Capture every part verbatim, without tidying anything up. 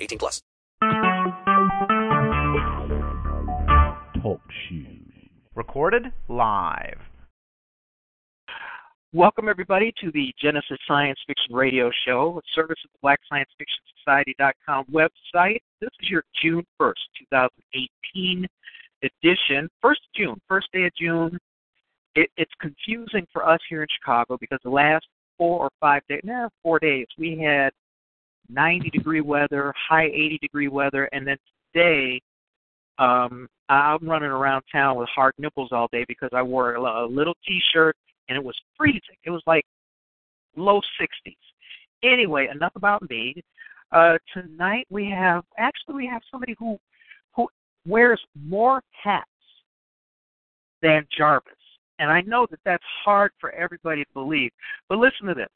eighteen plus. Talk shoes. Recorded live. Welcome, everybody, to the Genesis Science Fiction Radio Show, a service of the Black Science Fiction Society dot com website. This is your June first, twenty eighteen edition. First June, first day of June. It, it's confusing for us here in Chicago because the last four or five days, no, nah, four days, we had ninety degree weather, high eighty degree weather, and then today um, I'm running around town with hard nipples all day because I wore a, a little T-shirt and it was freezing. It was like low sixties. Anyway, enough about me. Uh, tonight we have, actually we have somebody who who wears more hats than Jarvis. And I know that that's hard for everybody to believe. But listen to this.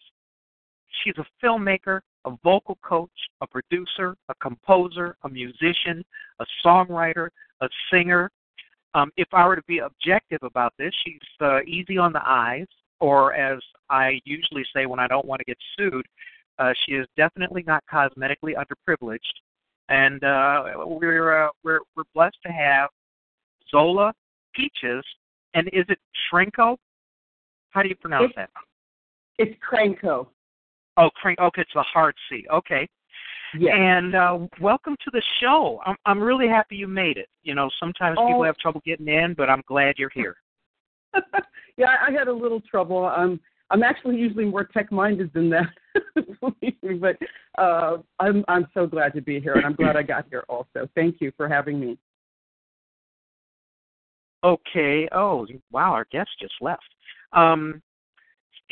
She's a filmmaker, a vocal coach, a producer, a composer, a musician, a songwriter, a singer. Um, if I were to be objective about this, she's uh, easy on the eyes, or as I usually say when I don't want to get sued, uh, she is definitely not cosmetically underprivileged. And uh, we're, uh, we're we're blessed to have Zola Peaches, and is it Chrenko? How do you pronounce it's, that? It's Chrenko. Oh, Chrenko. Okay, it's a hard C. Okay. Yes. And uh, welcome to the show. I'm, I'm really happy you made it. You know, sometimes oh. people have trouble getting in, but I'm glad you're here. Yeah, I had a little trouble. Um, I'm actually usually more tech-minded than that, but uh, I'm I'm so glad to be here, and I'm glad I got here also. Thank you for having me. Okay. Oh, wow, our guest just left. Um,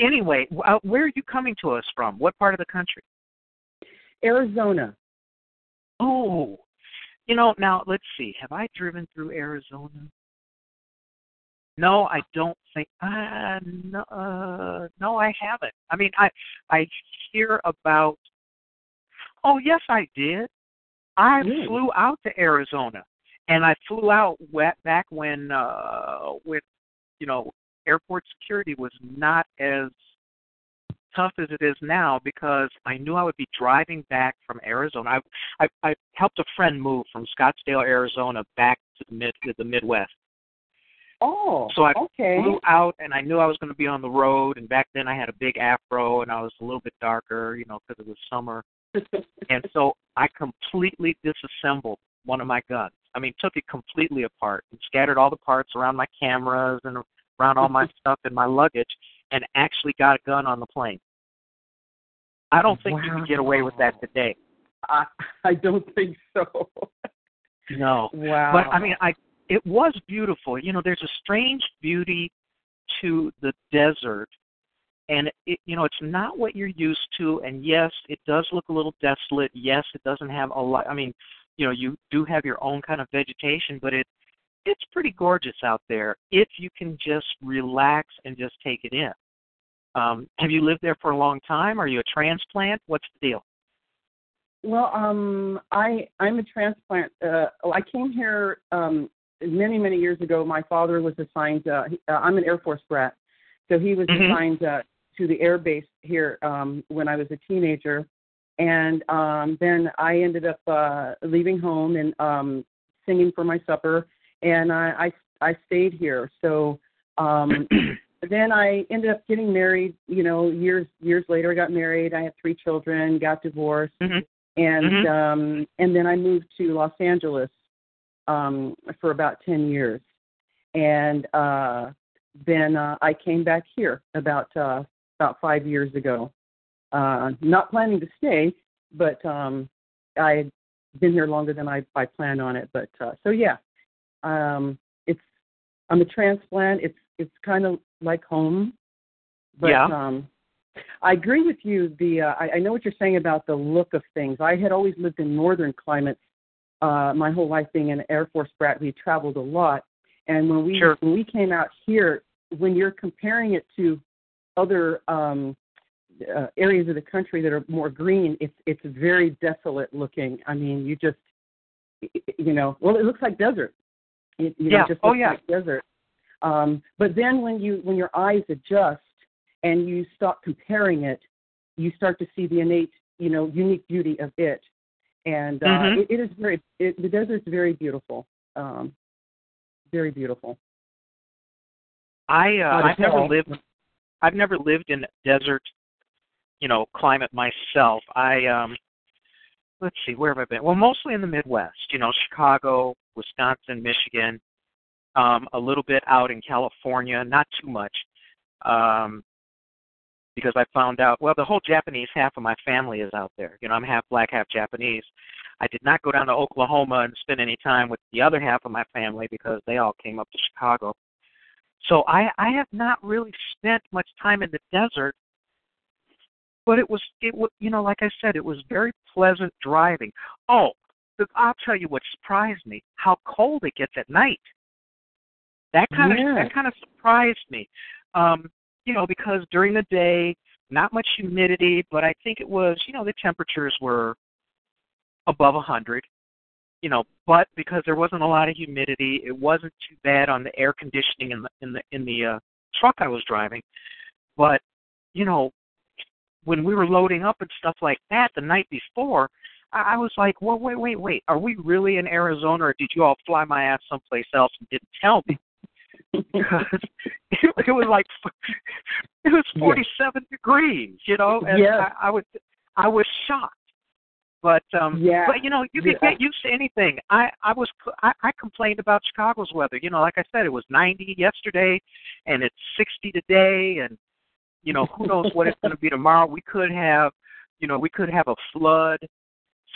anyway, where are you coming to us from? What part of the country? Arizona. Oh, you know, now let's see. Have I driven through Arizona? No, I don't think. Uh, no, uh, no, I haven't. I mean, I I hear about. Oh, yes, I did. I really? flew out to Arizona, and I flew out back when uh, when you know airport security was not as tough as it is now, because I knew I would be driving back from Arizona. I, I, I helped a friend move from Scottsdale, Arizona, back to the, mid, to the Midwest. Oh, so I okay. flew out, and I knew I was going to be on the road. And back then, I had a big afro, and I was a little bit darker, you know, because it was summer. And so I completely disassembled one of my guns. I mean, took it completely apart and scattered all the parts around my cameras and around all my stuff and my luggage, and actually got a gun on the plane. I don't think wow. you can get away with that today. I, I don't think so. No. Wow. But, I mean, I it was beautiful. You know, there's a strange beauty to the desert, and, it, you know, it's not what you're used to, and, yes, it does look a little desolate. Yes, it doesn't have a lot. I mean, you know, you do have your own kind of vegetation, but it it's pretty gorgeous out there if you can just relax and just take it in. Um, have you lived there for a long time? Are you a transplant? What's the deal? Well, um, I, I'm a transplant. Uh, I came here um, many, many years ago. My father was assigned, uh, he, uh, I'm an Air Force brat, so he was mm-hmm. assigned uh, to the air base here um, when I was a teenager. And um, then I ended up uh, leaving home and um, singing for my supper, and I, I, I stayed here. So um, then I ended up getting married, you know, years years later. I got married. I had three children, got divorced, mm-hmm. and mm-hmm. Um, and then I moved to Los Angeles um, for about ten years. And uh, then uh, I came back here about uh, about five years ago. Uh, not planning to stay, but um, I had been here longer than I, I planned on it. But uh, so, yeah. Um, it's I'm a transplant. It's it's kind of like home, but yeah. um, I agree with you. The uh, I, I know what you're saying about the look of things. I had always lived in northern climates uh, my whole life, being an Air Force brat. We traveled a lot, and when we sure. when we came out here, when you're comparing it to other um, uh, areas of the country that are more green, it's it's very desolate looking. I mean, you just you know, well, it looks like desert. It, you yeah. know, it just oh, looks yeah. like desert. Um, but then when you when your eyes adjust and you stop comparing it, you start to see the innate, you know, unique beauty of it. And uh, mm-hmm. it, it is very, it, the desert's very beautiful, um, very beautiful. I uh, I've never lived, I've never lived in desert, you know, climate myself. I um, let's see, where have I been? Well, mostly in the Midwest, you know, Chicago, Wisconsin, Michigan. Um, a little bit out in California, not too much, um, because I found out, well, the whole Japanese half of my family is out there. You know, I'm half black, half Japanese. I did not go down to Oklahoma and spend any time with the other half of my family because they all came up to Chicago. So I, I have not really spent much time in the desert, but it was, it was, you know, like I said, it was very pleasant driving. Oh, I'll tell you what surprised me, how cold it gets at night. That kind of yeah. that kind of surprised me, um, you know, because during the day, not much humidity, but I think it was, you know, the temperatures were above one hundred, you know, but because there wasn't a lot of humidity, it wasn't too bad on the air conditioning in the in the in the uh, truck I was driving. But you know, when we were loading up and stuff like that the night before, I was like, well, wait, wait, wait, are we really in Arizona, or did you all fly my ass someplace else and didn't tell me? Because it, it was like it was forty-seven yes. degrees, you know, and yes. I, I was I was shocked. But um, yeah. but you know, you can yeah. get used to anything. I I was I, I complained about Chicago's weather. You know, like I said, it was ninety yesterday, and it's sixty today, and you know, who knows what it's going to be tomorrow. We could have, you know, we could have a flood.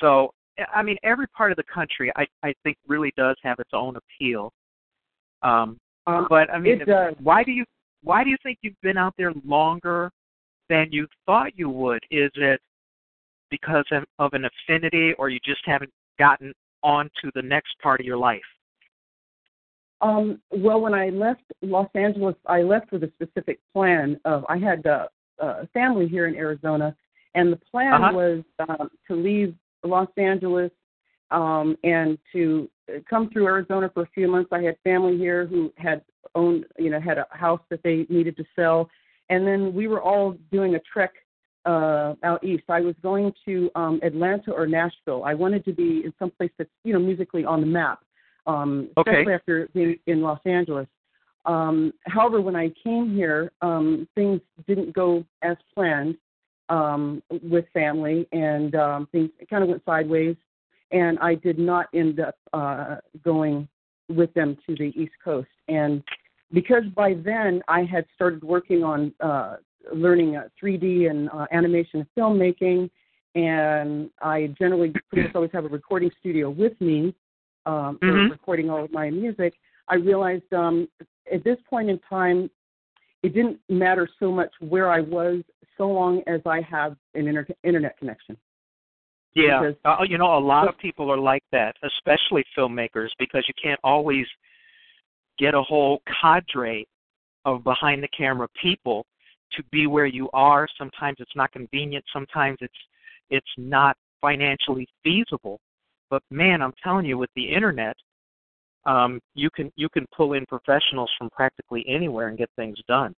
So I mean, every part of the country, I I think, really does have its own appeal. Um. Um, but I mean, if, why do you why do you think you've been out there longer than you thought you would? Is it because of, of an affinity, or you just haven't gotten on to the next part of your life? Um, well, when I left Los Angeles, I left with a specific plan of I had a, a family here in Arizona, and the plan uh-huh. was um, to leave Los Angeles um, and to. come through Arizona for a few months. I had family here who had owned, you know, had a house that they needed to sell. And then we were all doing a trek uh, out east. I was going to um, Atlanta or Nashville. I wanted to be in some place that's, you know, musically on the map, um, okay. especially after being in Los Angeles. Um, however, when I came here, um, things didn't go as planned um, with family, and um, things kind of went sideways. And I did not end up uh, going with them to the East Coast. And because by then I had started working on uh, learning uh, three D and uh, animation and filmmaking, and I generally pretty much always have a recording studio with me um, for mm-hmm. recording all of my music, I realized um, at this point in time it didn't matter so much where I was so long as I have an inter- internet connection. Yeah, uh, you know, a lot of people are like that, especially filmmakers, because you can't always get a whole cadre of behind-the-camera people to be where you are. Sometimes it's not convenient. Sometimes it's it's not financially feasible. But man, I'm telling you, with the internet, um, you can you can pull in professionals from practically anywhere and get things done.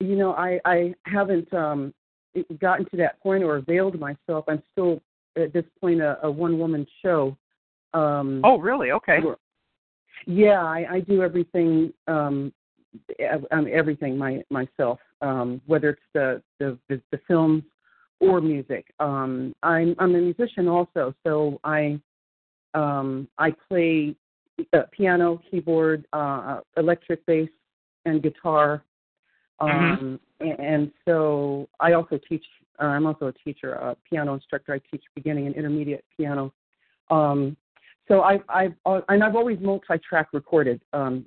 You know, I I haven't. Um... gotten to that point or availed myself. I'm still at this point a, a one-woman show. Um, oh, really? Okay. Yeah, I, I do everything, um, everything my, myself, um, whether it's the, the, the, the films or music. Um, I'm, I'm a musician also, so I um, I play uh, piano, keyboard, uh, electric bass, and guitar. Um, mm-hmm. and so I also teach, uh, I'm also a teacher, a piano instructor. I teach beginning and intermediate piano. Um, so I've, I've, and I've always multi-track recorded, um,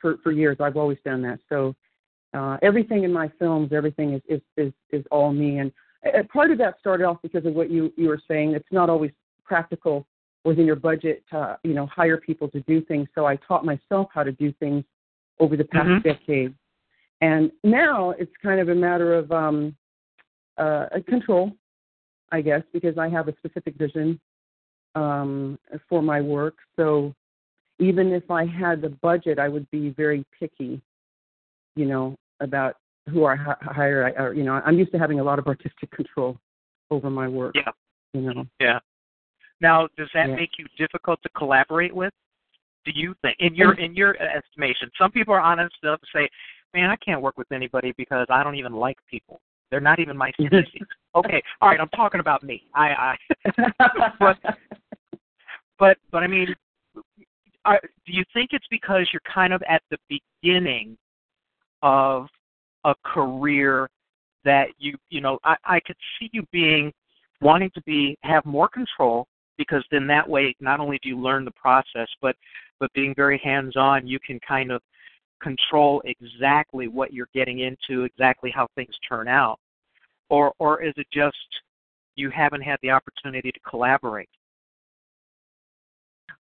for, for years. I've always done that. So, Uh, everything in my films, everything is, is, is, is all me. And uh, part of that started off because of what you, you were saying. It's not always practical within your budget to uh, you know, hire people to do things. So I taught myself how to do things over the past mm-hmm. decade. And now it's kind of a matter of um, uh, control, I guess, because I have a specific vision um, for my work. So even if I had the budget, I would be very picky, you know, about who I hire. I, or, you know, I'm used to having a lot of artistic control over my work. Yeah. You know. Yeah. Now, does that yeah. make you difficult to collaborate with? Do you think, in your in your estimation, some people are honest enough to say, man, I can't work with anybody because I don't even like people. They're not even my species. Okay, all right, I'm talking about me. I, I. but, but, but I mean, are, do you think it's because you're kind of at the beginning of a career that you, you know, I, I could see you being, wanting to be, have more control, because then that way, not only do you learn the process, but, but being very hands-on, you can kind of control exactly what you're getting into, exactly how things turn out, or or is it just you haven't had the opportunity to collaborate?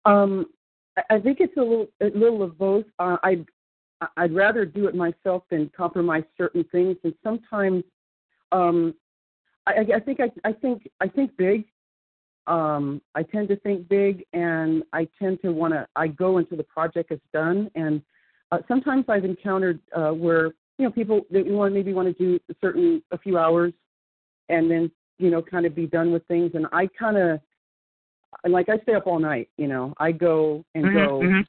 Um, I think it's a little, a little of both. Uh, I'd I'd rather do it myself than compromise certain things, and sometimes um, I, I think I, I think I think big. Um, I tend to think big, and I tend to want to. I go until the project is done, and Uh, sometimes I've encountered uh, where, you know, people that you want maybe want to do a certain a few hours and then, you know, kind of be done with things. And I kind of, like, I stay up all night, you know. I go and mm-hmm, go mm-hmm.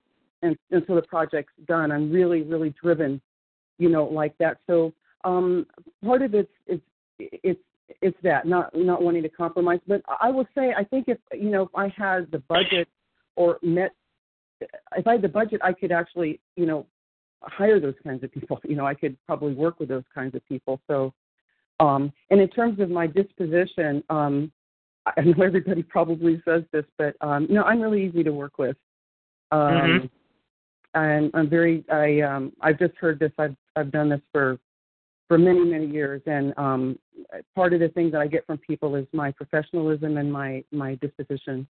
And, until the project's done. I'm really, really driven, you know, like that. So um, part of it's, it's it's it's that, not not wanting to compromise. But I will say, I think if, you know, if I had the budget or met, if I had the budget, I could actually, you know, hire those kinds of people. You know, I could probably work with those kinds of people. So, um, and in terms of my disposition, um, I know everybody probably says this, but, um, you know, I'm really easy to work with. Um, mm-hmm. And I'm very, I, um, I've just heard this. I've, I've done this for, for many, many years. And um, part of the thing that I get from people is my professionalism and my, my disposition.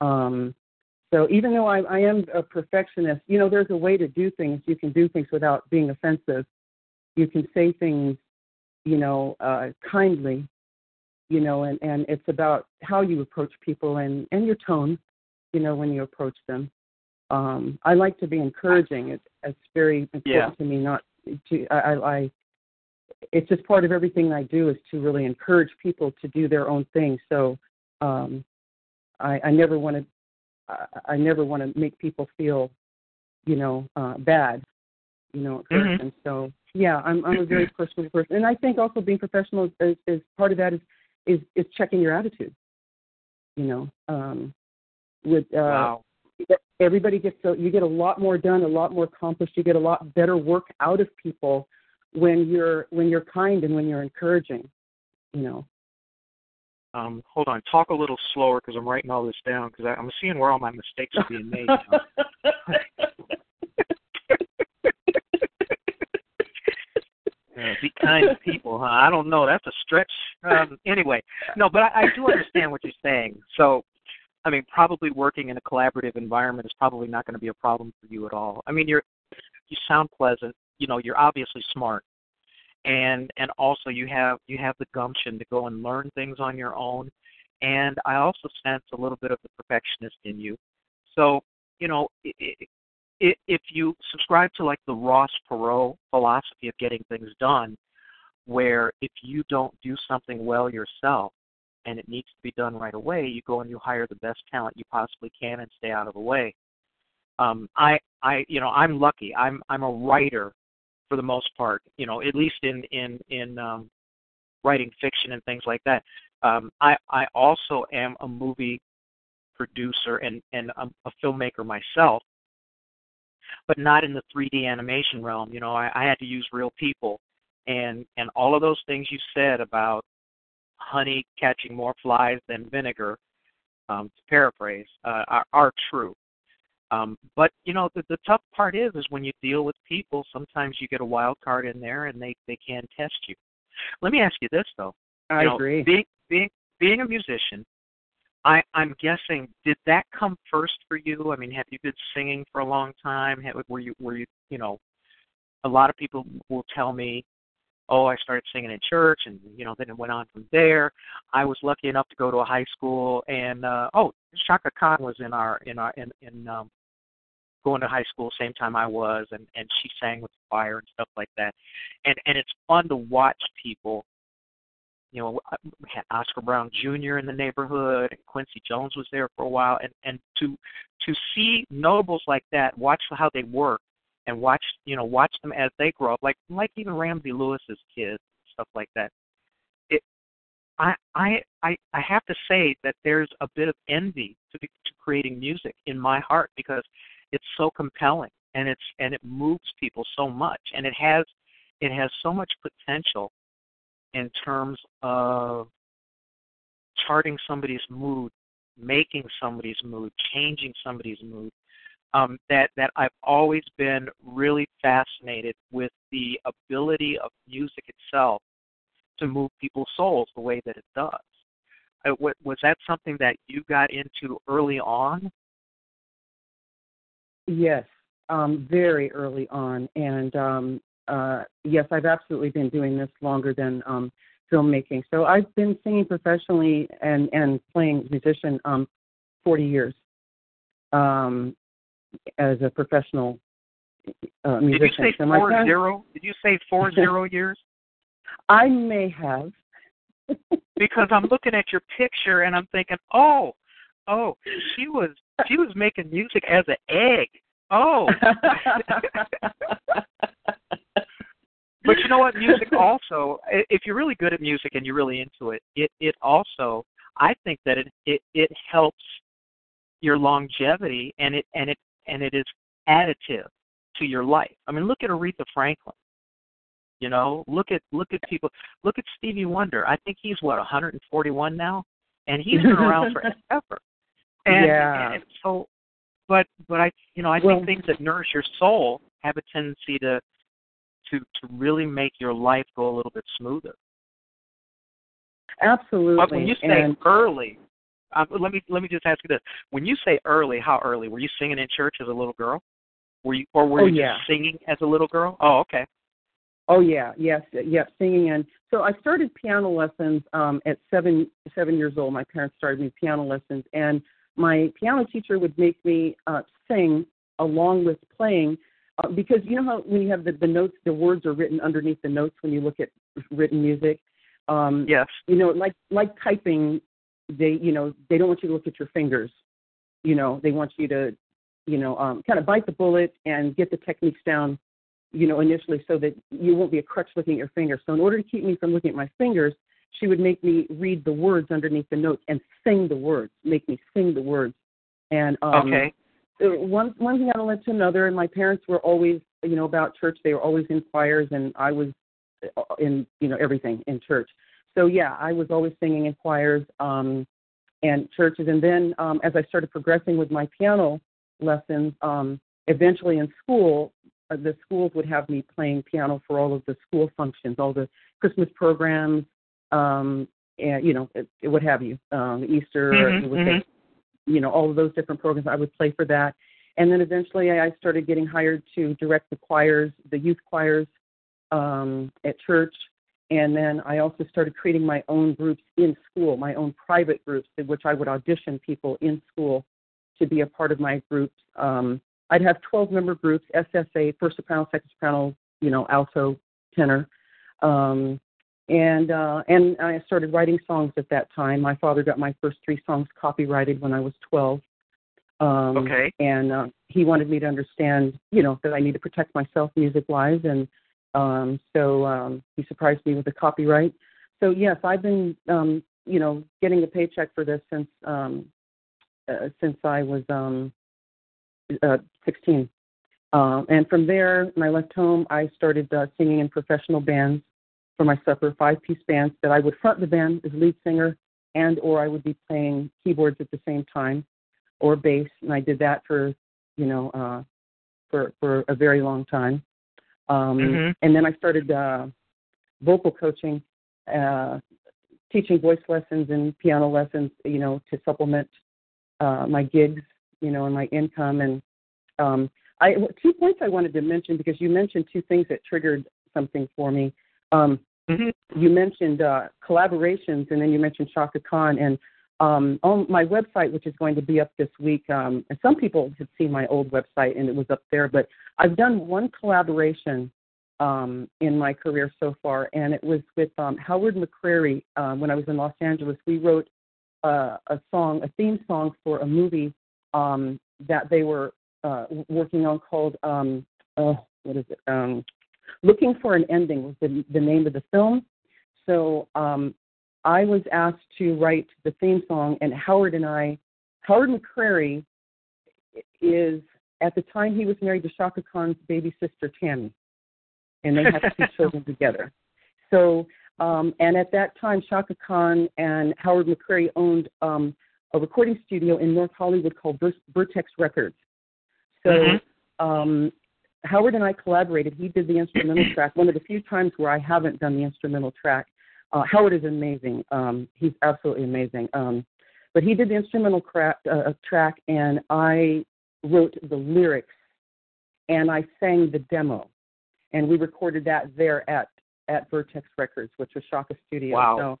Um, So even though I, I am a perfectionist, you know, there's a way to do things. You can do things without being offensive. You can say things, you know, uh, kindly, you know, and, and it's about how you approach people and, and your tone, you know, when you approach them. Um, I like to be encouraging. It, it's very important yeah. to me not to, I, I, I, it's just part of everything I do is to really encourage people to do their own thing. So um, I, I never want to, I never want to make people feel, you know, uh, bad, you know, at first. Mm-hmm. And so, yeah, I'm I'm a very personal person. And I think also being professional is, is part of that is, is, is checking your attitude, you know. Um, with uh, wow. Everybody gets, so you get a lot more done, a lot more accomplished. You get a lot better work out of people when you're when you're kind and when you're encouraging, you know. Um, hold on, talk a little slower because I'm writing all this down because I'm seeing where all my mistakes are being made. uh, be kind to people, huh? I don't know. That's a stretch. Um, anyway, no, but I, I do understand what you're saying. So, I mean, probably working in a collaborative environment is probably not going to be a problem for you at all. I mean, you're you sound pleasant. You know, you're obviously smart. And and also you have you have the gumption to go and learn things on your own, and I also sense a little bit of the perfectionist in you. So you know it, it, if you subscribe to like the Ross Perot philosophy of getting things done, where if you don't do something well yourself and it needs to be done right away, you go and you hire the best talent you possibly can and stay out of the way. Um, I I you know I'm lucky. I'm I'm a writer. For the most part, you know, at least in in in um, writing fiction and things like that. Um, I I also am a movie producer and and a, a filmmaker myself, but not in the three D animation realm. You know, I, I had to use real people, and and all of those things you said about honey catching more flies than vinegar, um, to paraphrase, uh, are, are true. Um, but, you know, the, the tough part is, is when you deal with people, sometimes you get a wild card in there and they, they can test you. Let me ask you this, though. I you know, agree. Being, being, being a musician, I, I'm guessing, did that come first for you? I mean, have you been singing for a long time? Have, were you, were you, you know, a lot of people will tell me, oh, I started singing in church, and, you know, then it went on from there. I was lucky enough to go to a high school, and, uh, oh, Shaka Khan was in our, in our, in, in um, going to high school same time I was, and, and she sang with the choir and stuff like that. And and it's fun to watch people. You know, we had Oscar Brown Junior in the neighborhood, and Quincy Jones was there for a while, and, and to to see notables like that, watch how they work, and watch you know watch them as they grow up, like like even Ramsey Lewis's kids, stuff like that. It, I I I I have to say that there's a bit of envy to, be, to creating music in my heart, because it's so compelling, and it's and it moves people so much, and it has it has so much potential in terms of charting somebody's mood, making somebody's mood, changing somebody's mood. Um, that that I've always been really fascinated with the ability of music itself to move people's souls the way that it does. I, was that something that you got into early on? Yes, um, very early on. And um, uh, yes, I've absolutely been doing this longer than um, filmmaking. So I've been singing professionally and, and playing musician um, forty years um, as a professional uh, musician. Did you say so four zero? Did you say four zero years? I may have. Because I'm looking at your picture and I'm thinking, oh, oh, she was she was making music as an egg. Oh. But you know what? Music also, if you're really good at music and you're really into it, it, it also, I think that it, it, it helps your longevity, and it and it and it is additive to your life. I mean, look at Aretha Franklin. You know, look at look at people. Look at Stevie Wonder. I think he's what one hundred forty-one now, and he's been around forever. And, yeah. And so, but but I you know I well, think things that nourish your soul have a tendency to to to really make your life go a little bit smoother. Absolutely. But when you say and, early, um, let me let me just ask you this: when you say early, how early? Were you singing in church as a little girl? Were you or were oh, you yeah. just singing as a little girl? Oh, okay. Oh yeah, yes, yes, singing. And so I started piano lessons um, at seven seven years old. My parents started me piano lessons, and my piano teacher would make me uh, sing along with playing, uh, because you know how when you have the, the notes, the words are written underneath the notes when you look at written music? Um, yes. You know, like like typing, they, you know, they don't want you to look at your fingers. You know, they want you to, you know, um, kind of bite the bullet and get the techniques down, you know, initially so that you won't be a crutch looking at your fingers. So in order to keep me from looking at my fingers, she would make me read the words underneath the notes and sing the words, make me sing the words. And um, okay. one one thing led to another, and my parents were always, you know, about church. They were always in choirs, and I was in, you know, everything in church. So, yeah, I was always singing in choirs um, and churches. And then um, as I started progressing with my piano lessons, um, eventually in school, uh, the schools would have me playing piano for all of the school functions, all the Christmas programs, Um, and you know, it, it, what have you, um, Easter, mm-hmm, or, mm-hmm. you know, all of those different programs I would play for that. And then eventually I started getting hired to direct the choirs, the youth choirs um, at church. And then I also started creating my own groups in school, my own private groups, in which I would audition people in school to be a part of my groups. Um, I'd have twelve-member groups, S S A, first soprano, second soprano, you know, alto, tenor, um, And uh, and I started writing songs at that time. My father got my first three songs copyrighted when I was twelve. Um, okay. And uh, he wanted me to understand, you know, that I need to protect myself music-wise. And um, so um, he surprised me with a copyright. So, yes, I've been, um, you know, getting a paycheck for this since um, uh, since I was um, uh, sixteen. Uh, and from there, when I left home, I started uh, singing in professional bands for my supper, five-piece bands that I would front the band as lead singer, and or I would be playing keyboards at the same time or bass, and I did that for you know, uh, for for a very long time. Um, mm-hmm. And then I started uh, vocal coaching, uh, teaching voice lessons and piano lessons, you know, to supplement uh, my gigs, you know, and my income. And um, I two points I wanted to mention, because you mentioned two things that triggered something for me. Um, mm-hmm. You mentioned uh, collaborations, and then you mentioned Shaka Khan. And um, on my website, which is going to be up this week, um, and some people had seen my old website and it was up there, but I've done one collaboration um, in my career so far, and it was with um, Howard McCrary. Uh, when I was in Los Angeles, we wrote uh, a song, a theme song for a movie um, that they were uh, working on called, um, oh, what is it? Um, Looking for an Ending was the, the name of the film. So um, I was asked to write the theme song, and Howard and I, Howard McCrary is, at the time he was married to Shaka Khan's baby sister, Tammy, and they had two children together. So, um, and at that time, Shaka Khan and Howard McCrary owned um, a recording studio in North Hollywood called Ver- Vertex Records. So, mm-hmm. um, Howard and I collaborated. He did the instrumental track, one of the few times where I haven't done the instrumental track. Uh, Howard is amazing. Um, he's absolutely amazing. Um, but he did the instrumental cra- uh, track, and I wrote the lyrics, and I sang the demo. And we recorded that there at, at Vertex Records, which was Shaka Studio. Wow. So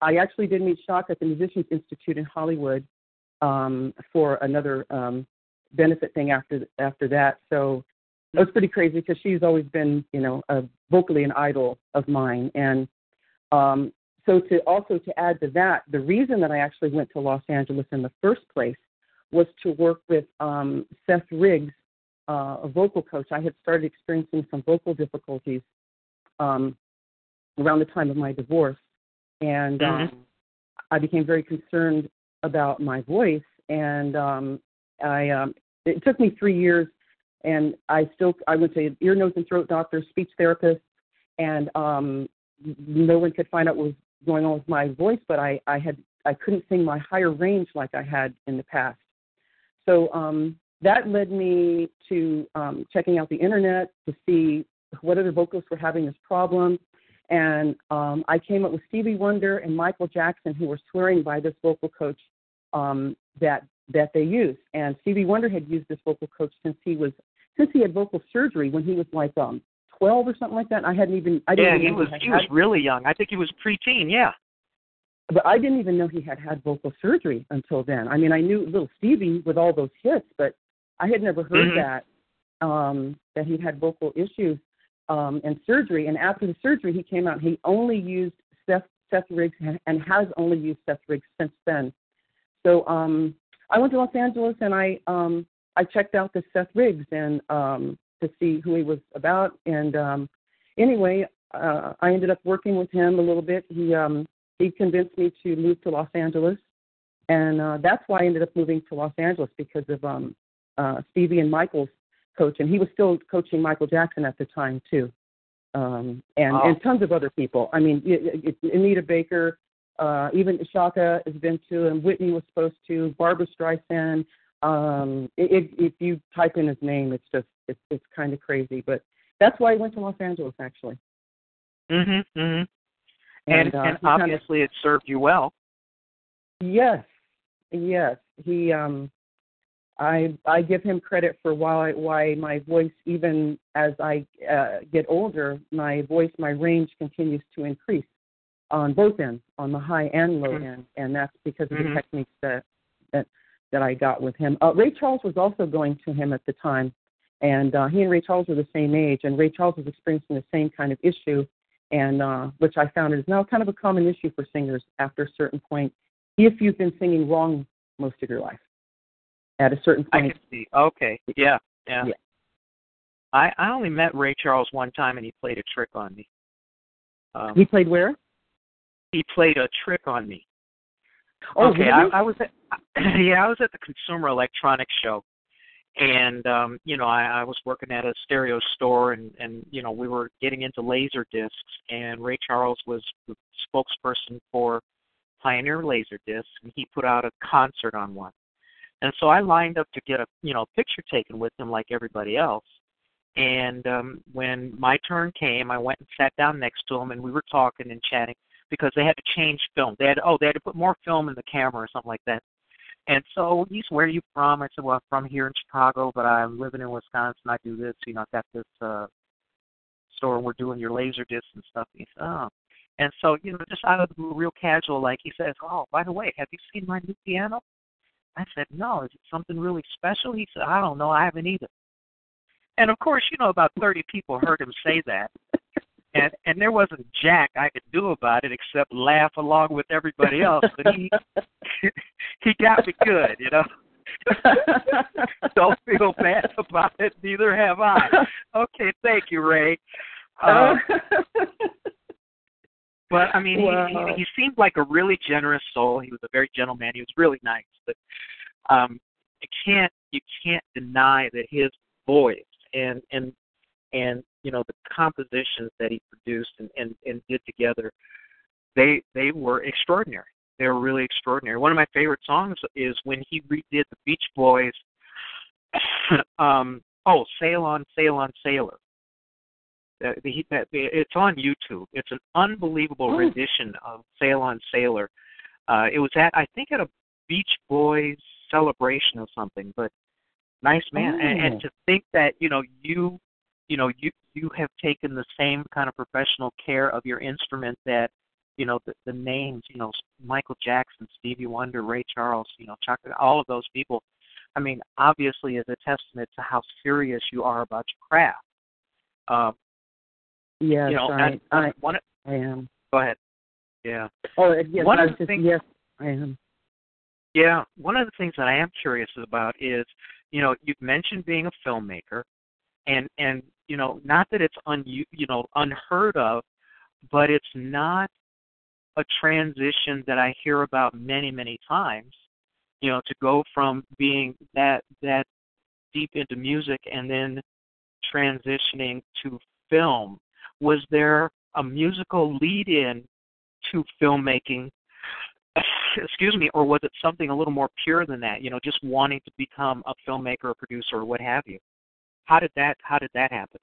I actually did meet Shaka at the Musicians Institute in Hollywood um, for another um, benefit thing after after that. So it was pretty crazy, because she's always been, you know, a, vocally an idol of mine. And um, so to also to add to that, the reason that I actually went to Los Angeles in the first place was to work with um, Seth Riggs, uh, a vocal coach. I had started experiencing some vocal difficulties um, around the time of my divorce, and mm-hmm. um, I became very concerned about my voice. And um, I um, it took me three years. And I still, I went to ear, nose, and throat doctors, speech therapists, and um, no one could find out what was going on with my voice. But I, I had, I couldn't sing my higher range like I had in the past. So um, that led me to um, checking out the internet to see what other vocalists were having this problem. And um, I came up with Stevie Wonder and Michael Jackson, who were swearing by this vocal coach um, that that they used. And Stevie Wonder had used this vocal coach since he was. Since he had vocal surgery when he was like um, twelve or something like that, and I hadn't even I didn't yeah, he was he was really young. I think he was preteen, yeah. But I didn't even know he had had vocal surgery until then. I mean, I knew little Stevie with all those hits, but I had never heard mm-hmm. that um, that he had vocal issues um, and surgery. And after the surgery, he came out. And he only used Seth Seth Riggs and has only used Seth Riggs since then. So um, I went to Los Angeles, and I. Um, I checked out this Seth Riggs and um, to see who he was about. And um, anyway, uh, I ended up working with him a little bit. He um, he convinced me to move to Los Angeles. And uh, that's why I ended up moving to Los Angeles, because of um, uh, Stevie and Michael's coach. And he was still coaching Michael Jackson at the time, too. Um, and, oh. and tons of other people. I mean, it, it, Anita Baker, uh, even Shaka has been to, and Whitney was supposed to, Barbra Streisand. Um, it, it, if you type in his name, it's just, it's, it's kind of crazy. But that's why I went to Los Angeles, actually. Mm-hmm, mm-hmm. And, and, uh, and obviously kinda, it served you well. Yes, yes. He, um, I I give him credit for why why my voice, even as I uh, get older, my voice, my range continues to increase on both ends, on the high and low mm-hmm. end. And that's because of mm-hmm. the techniques that, that that I got with him. Uh, Ray Charles was also going to him at the time, and uh, he and Ray Charles were the same age, and Ray Charles was experiencing the same kind of issue, and uh, which I found is now kind of a common issue for singers after a certain point, if you've been singing wrong most of your life. At a certain point. I can see. Okay. Yeah. Yeah. yeah. I, I only met Ray Charles one time, and he played a trick on me. Um, he played where? He played a trick on me. Oh, okay, really? I, I was at, yeah, I was at the Consumer Electronics Show, and um, you know, I, I was working at a stereo store, and, and you know, we were getting into laser discs, and Ray Charles was the spokesperson for Pioneer Laser Discs, and he put out a concert on one. And so I lined up to get a you know picture taken with him like everybody else. And um, when my turn came, I went and sat down next to him, and we were talking and chatting because they had to change film. They had oh they had to put more film in the camera or something like that. And so he's, where are you from? I said, well, I'm from here in Chicago, but I'm living in Wisconsin. I do this, you know, I've got this uh, store, and we're doing your laser discs and stuff. And he said, oh. And so, you know, just out of the blue, real casual, like he says, oh, by the way, have you seen my new piano? I said, no, is it something really special? He said, I don't know, I haven't either. And, of course, you know, about thirty people heard him say that. And and there wasn't jack I could do about it except laugh along with everybody else. But he he got me good, you know. Don't feel bad about it. Neither have I. Okay, thank you, Ray. Uh, but I mean, wow. he, he he seemed like a really generous soul. He was a very gentle man. He was really nice. But um, you can't you can't deny that his voice and and and you know, the compositions that he produced and, and, and did together, they they were extraordinary. They were really extraordinary. One of my favorite songs is when he redid the Beach Boys, um, oh, Sail On, Sail On, Sailor. That, he, that, it's on YouTube. It's an unbelievable mm. rendition of Sail On, Sailor. Uh, it was at, I think, at a Beach Boys celebration or something, but nice man. Mm. And, and to think that, you know, you, you know, you, you have taken the same kind of professional care of your instrument that, you know, the, the names, you know, Michael Jackson, Stevie Wonder, Ray Charles, you know, Chuck, all of those people. I mean, obviously is a testament to how serious you are about your craft. Um, yes, you know, I, and, I, one, I am. Go ahead. Yeah. Oh, yes, one I of the just, things, yes, I am. Yeah, one of the things that I am curious about is, you know, you've mentioned being a filmmaker, and, and you know, not that it's un, you know, unheard of, but it's not a transition that I hear about many, many times, you know, to go from being that that deep into music and then transitioning to film. Was there a musical lead-in to filmmaking, excuse me, or was it something a little more pure than that, you know, just wanting to become a filmmaker or producer or what have you? How did that How did that happen?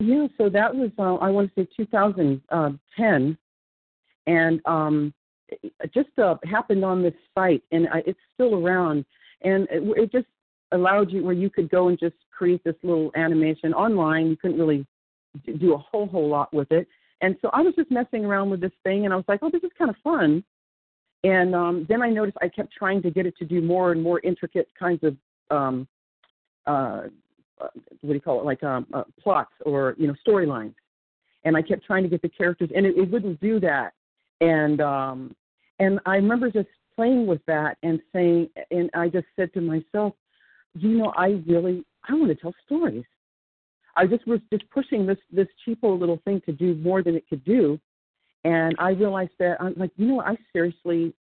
Yeah, so that was uh, I want to say two thousand ten, and um, it just uh, happened on this site, and I, it's still around, and it, it just allowed you where you could go and just create this little animation online. You couldn't really do a whole whole lot with it, and so I was just messing around with this thing, and I was like, oh, this is kind of fun, and um, then I noticed I kept trying to get it to do more and more intricate kinds of. Um, Uh, what do you call it, like um, uh, plots or, you know, storylines. And I kept trying to get the characters, and it, it wouldn't do that. And um, and I remember just playing with that and saying, and I just said to myself, you know, I really, I want to tell stories. I just was just pushing this, this cheapo little thing to do more than it could do. And I realized that, I'm like, you know, I seriously,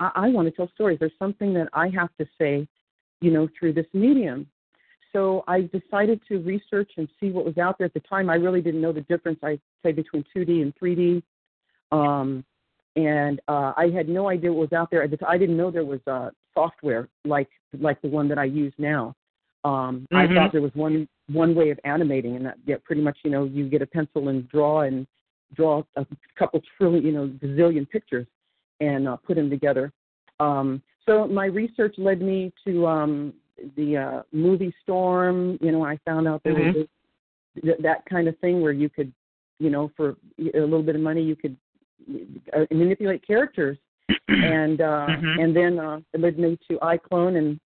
I, I want to tell stories. There's something that I have to say, you know, through this medium. So I decided to research and see what was out there. At the time, I really didn't know the difference, I say, between two D and three D. Um, and uh, I had no idea what was out there. I didn't know there was uh, software like like the one that I use now. Um, mm-hmm. I thought there was one one way of animating, and that yeah, pretty much, you know, you get a pencil and draw and draw a couple trillion, you know, gazillion pictures and uh, put them together. Um, so my research led me to... Um, the uh, movie Storm, you know, I found out there mm-hmm. was th- that kind of thing where you could, you know, for a little bit of money, you could uh, manipulate characters. And uh, mm-hmm. and then uh, it led me to iClone. And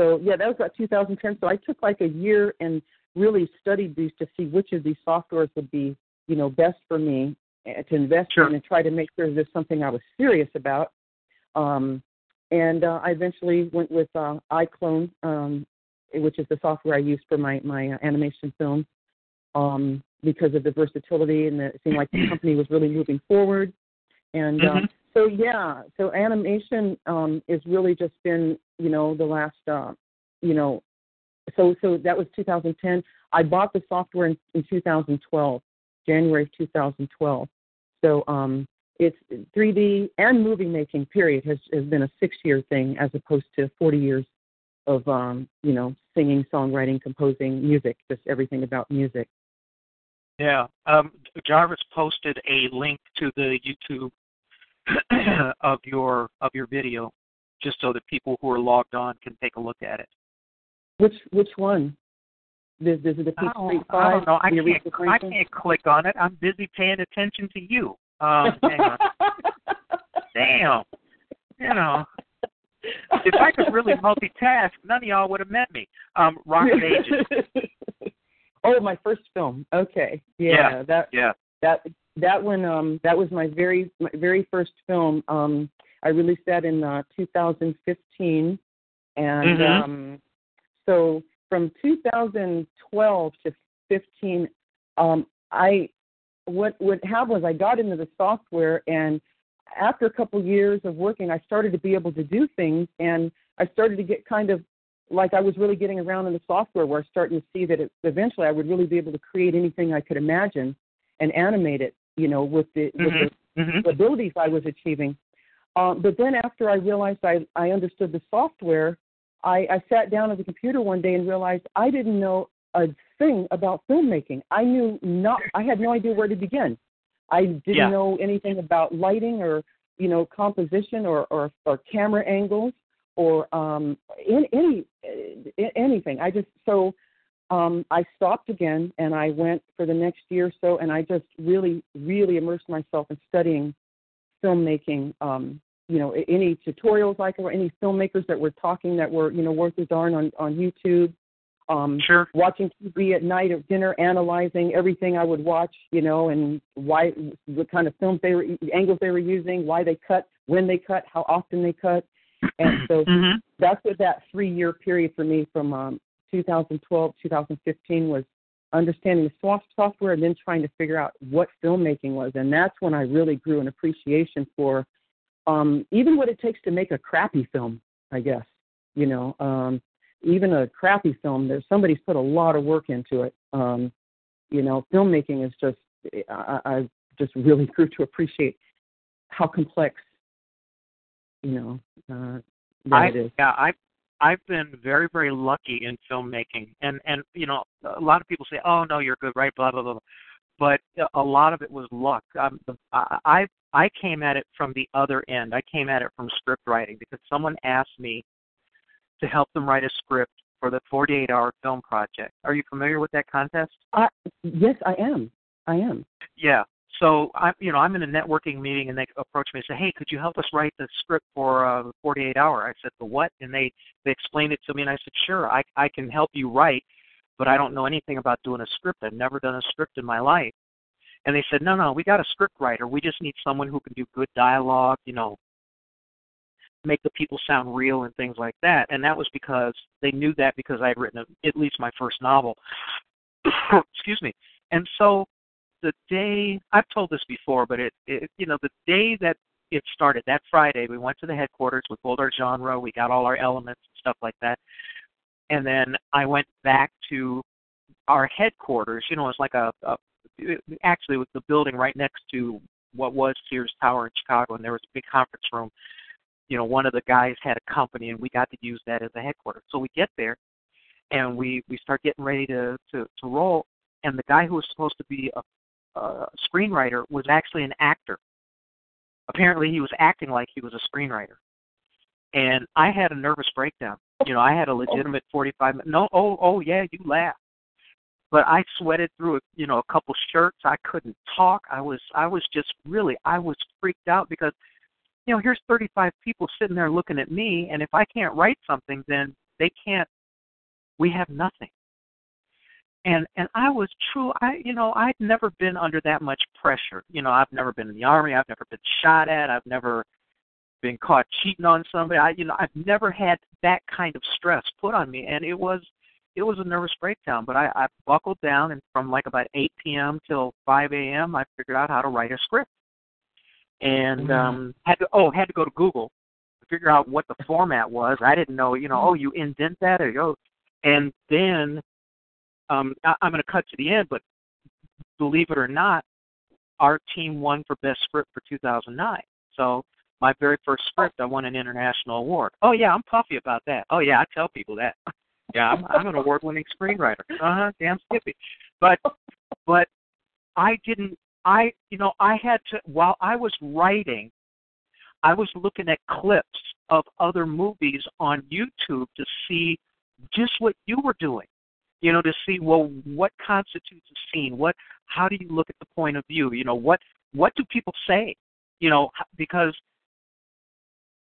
so, yeah, that was about two thousand ten. So I took like a year and really studied these to see which of these softwares would be, you know, best for me to invest sure. in and try to make sure there's something I was serious about. Um And uh, I eventually went with uh, iClone, um, which is the software I use for my, my uh, animation films, um, because of the versatility and the, it seemed like the company was really moving forward. And mm-hmm. uh, so, yeah, so animation um, is really just been, you know, the last, uh, you know, so so that was two thousand ten. I bought the software in, in twenty twelve, January of twenty twelve. So um, it's three D and movie making, period, has, has been a six-year thing as opposed to forty years of, um, you know, singing, songwriting, composing, music, just everything about music. Yeah. Um, Jarvis posted a link to the YouTube of your of your video, just so that people who are logged on can take a look at it. Which which one? This is the Peach Street Five. I don't know. I can't, I can't click on it. I'm busy paying attention to you. Um, hang on. Damn. You know, if I could really multitask, none of y'all would have met me. Um, Rock of Ages. Oh, my first film. Okay. Yeah. yeah. That. Yeah. That. That one, um, that was my very my very first film. Um, I released that in uh, two thousand fifteen, and mm-hmm. um, so from two thousand twelve to fifteen, um, I what what happened was I got into the software, and after a couple years of working, I started to be able to do things, and I started to get kind of like I was really getting around in the software, where I was starting to see that it, eventually I would really be able to create anything I could imagine and animate it, you know, with the, mm-hmm. with the mm-hmm. abilities I was achieving. Um, but then after I realized I, I understood the software, I, I sat down at the computer one day and realized I didn't know a thing about filmmaking. I knew not, I had no idea where to begin. I didn't yeah. know anything about lighting or, you know, composition or, or, or camera angles or um, in, any anything. I just, so... Um, I stopped again, and I went for the next year or so, and I just really, really immersed myself in studying filmmaking, um, you know, any tutorials like or any filmmakers that were talking that were, you know, worth a darn on, on YouTube, um, sure. watching T V at night or dinner, analyzing everything I would watch, you know, and why, what kind of films they were, angles they were using, why they cut, when they cut, how often they cut. And so mm-hmm. that's what that three-year period for me from um, – two thousand twelve, two thousand fifteen was understanding the software and then trying to figure out what filmmaking was. And that's when I really grew an appreciation for um, even what it takes to make a crappy film, I guess. You know, um, even a crappy film, there's somebody's put a lot of work into it. Um, you know, filmmaking is just, I, I just really grew to appreciate how complex, you know, uh, that I, it is. Yeah, I I've been very, very lucky in filmmaking. And, and you know, a lot of people say, oh, no, you're good, right, blah, blah, blah. But a lot of it was luck. Um, I, I I came at it from the other end. I came at it from script writing because someone asked me to help them write a script for the forty-eight hour film project. Are you familiar with that contest? Uh, yes, I am. I am. Yeah. So, I, you know, I'm in a networking meeting, and they approach me and say, hey, could you help us write the script for uh, the forty-eight hour? I said, the what? And they, they explained it to me, and I said, sure, I, I can help you write, but I don't know anything about doing a script. I've never done a script in my life. And they said, no, no, we got a script writer. We just need someone who can do good dialogue, you know, make the people sound real and things like that. And that was because they knew that because I had written a, at least my first novel. Excuse me. And so... the day, I've told this before, but it, it, you know, the day that it started, that Friday, we went to the headquarters, we pulled our genre, we got all our elements and stuff like that, and then I went back to our headquarters, you know, it's like a, a it, actually it was the building right next to what was Sears Tower in Chicago, and there was a big conference room, you know, one of the guys had a company, and we got to use that as a headquarters, so we get there, and we, we start getting ready to, to, to roll, and the guy who was supposed to be a Uh, screenwriter was actually an actor. Apparently he was acting like he was a screenwriter. And I had a nervous breakdown. You know, I had a legitimate forty-five minute, no, oh, oh yeah, you laugh. But I sweated through, you know, a couple shirts. I couldn't talk. I was, I was just really, I was freaked out because, you know, here's thirty-five people sitting there looking at me, and if I can't write something, then they can't, we have nothing. And and I was true, I you know, I'd never been under that much pressure. You know, I've never been in the Army. I've never been shot at. I've never been caught cheating on somebody. I, you know, I've never had that kind of stress put on me. And it was it was a nervous breakdown. But I, I buckled down, and from like about eight p.m. till five a.m., I figured out how to write a script. And mm-hmm. um, had to oh, had to go to Google to figure out what the format was. I didn't know, you know, oh, you indent that or yo. And then... Um, I'm going to cut to the end, but believe it or not, our team won for Best Script for two thousand nine. So my very first script, I won an international award. Oh, yeah, I'm puffy about that. Oh, yeah, I tell people that. Yeah, I'm, I'm an award-winning screenwriter. Uh-huh, damn skippy. But but I didn't, I you know, I had to, while I was writing, I was looking at clips of other movies on YouTube to see just what you were doing, you know, to see, well, what constitutes a scene? What, how do you look at the point of view? You know, what, what do people say? You know, because,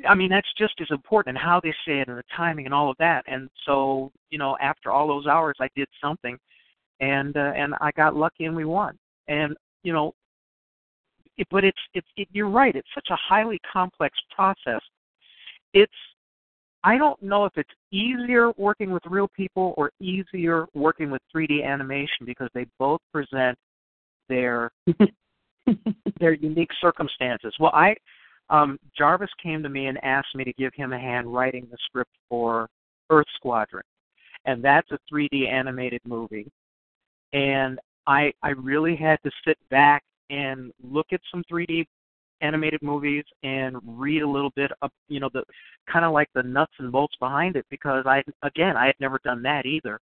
I mean, that's just as important, and how they say it and the timing and all of that. And so, you know, after all those hours, I did something, and uh, and I got lucky and we won. And, you know, it, but it's, it's it, you're right, it's such a highly complex process. It's, I don't know if it's easier working with real people or easier working with three D animation, because they both present their their unique circumstances. Well, I um, Jarvis came to me and asked me to give him a hand writing the script for Earth Squadron, and that's a three D animated movie. And I I really had to sit back and look at some three D animated movies and read a little bit of, you know, the kind of like the nuts and bolts behind it, because I again I had never done that either.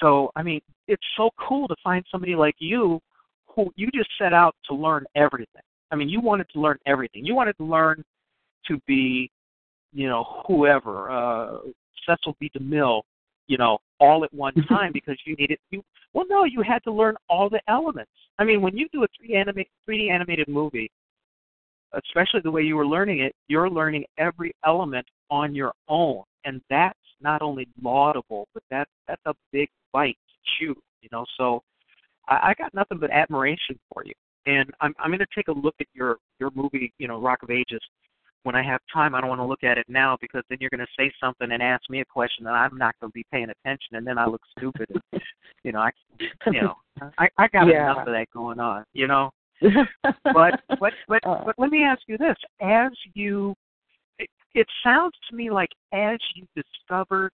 So I mean, it's so cool to find somebody like you, who you just set out to learn everything. I mean, you wanted to learn everything. You wanted to learn to be, you know, whoever, uh, Cecil B. DeMille, you know, all at one time, because you needed you. Well, no, you had to learn all the elements. I mean, when you do a three D animated movie, especially the way you were learning it, you're learning every element on your own. And that's not only laudable, but that, that's a big bite to chew, you know. So I, I got nothing but admiration for you. And I'm, I'm going to take a look at your, your movie, you know, Rock of Ages, when I have time. I don't want to look at it now, because then you're going to say something and ask me a question, and I'm not going to be paying attention, and then I look stupid. And, you know, I, you know, I, I got yeah. enough of that going on, you know. but but but but let me ask you this: as you, it, it sounds to me like as you discovered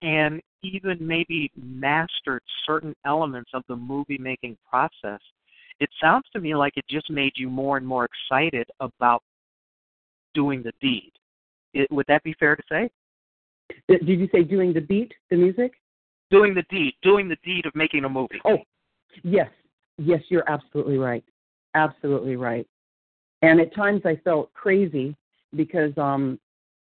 and even maybe mastered certain elements of the movie making process, it sounds to me like it just made you more and more excited about doing the deed. It, would that be fair to say? Did you say doing the beat, the music? Doing the deed, doing the deed of making a movie. Oh, yes, yes, you're absolutely right. Absolutely right. And at times I felt crazy because, um,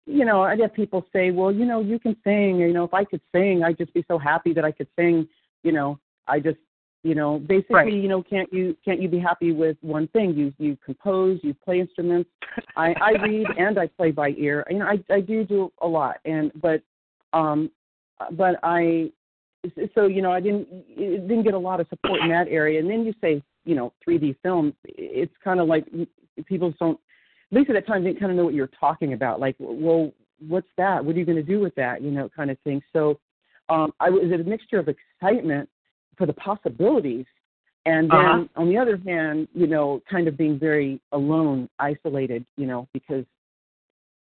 you know, I'd have people say, well, you know, you can sing. You know, if I could sing, I'd just be so happy that I could sing. You know, I just, you know, basically, right. you know, can't you can't you be happy with one thing? You you compose, you play instruments. I, I read and I play by ear. You know, I, I do do a lot. And but um, but I so, you know, I didn't didn't get a lot of support in that area. And then you say, you know, three D film, it's kind of like people don't, at least at that time, they didn't kind of know what you're talking about. Like, well, what's that? What are you going to do with that? You know, kind of thing. So um, I was a mixture of excitement for the possibilities. And then uh-huh. on the other hand, you know, kind of being very alone, isolated, you know, because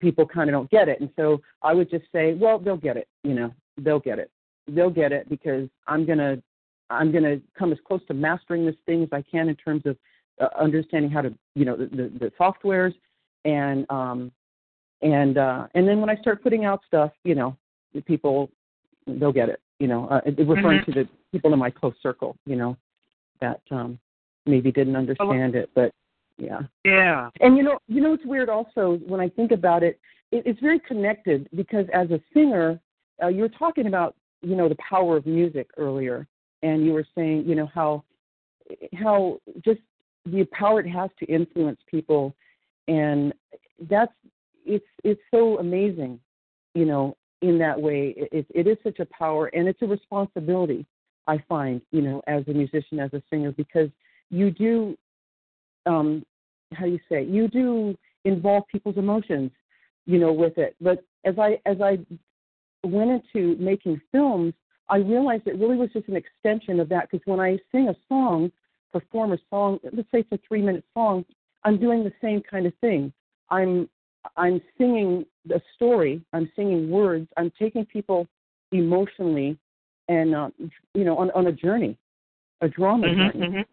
people kind of don't get it. And so I would just say, well, they'll get it, you know, they'll get it. They'll get it because I'm going to, I'm going to come as close to mastering this thing as I can in terms of uh, understanding how to, you know, the, the, the softwares, and um, and uh, and then when I start putting out stuff, you know, the people, they'll get it, you know, uh, referring mm-hmm. to the people in my close circle, you know, that um, maybe didn't understand it, but yeah, yeah. And you know, you know, it's weird also when I think about it, it it's very connected, because as a singer, uh, you were talking about, you know, the power of music earlier. And you were saying, you know, how how just the power it has to influence people, and that's it's it's so amazing, you know, in that way. It, it is such a power, and it's a responsibility, I find, you know, as a musician, as a singer, because you do, um, how do you say, you do involve people's emotions, you know, with it. But as I as I went into making films, I realized it really was just an extension of that, because when I sing a song, perform a song, let's say it's a three-minute song, I'm doing the same kind of thing. I'm I'm singing a story. I'm singing words. I'm taking people emotionally and, uh, you know, on, on a journey, a drama mm-hmm, journey.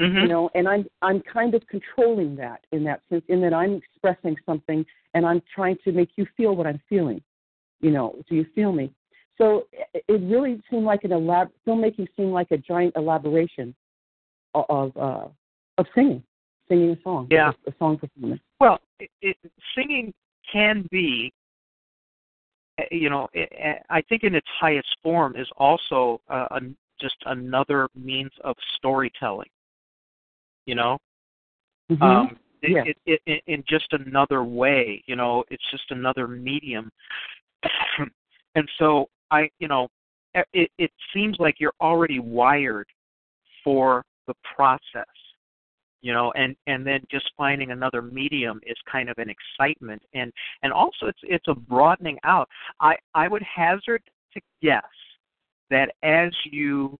Mm-hmm. You know, and I'm I'm kind of controlling that in that sense, in that I'm expressing something and I'm trying to make you feel what I'm feeling. You know, do you feel me? So it really seemed like an elab- filmmaking seemed like a giant elaboration of uh, of singing, singing a song, yeah, a song performance. Well, it, it, singing can be, you know, it, I think in its highest form is also uh, a, just another means of storytelling. You know, mm-hmm. um, it, yeah. it, it, it, in just another way. You know, it's just another medium, and so. I, you know, it, it seems like you're already wired for the process, you know, and, and then just finding another medium is kind of an excitement. And, and also it's it's a broadening out. I, I would hazard to guess that as you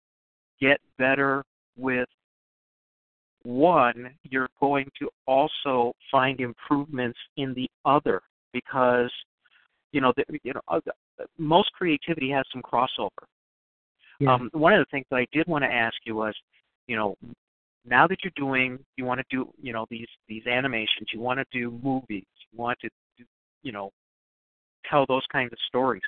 get better with one, you're going to also find improvements in the other because, you know, the, you know, most creativity has some crossover. Yeah. Um, one of the things that I did want to ask you was, you know, now that you're doing, you want to do, you know, these, these animations, you want to do movies, you want to, do, you know, tell those kinds of stories.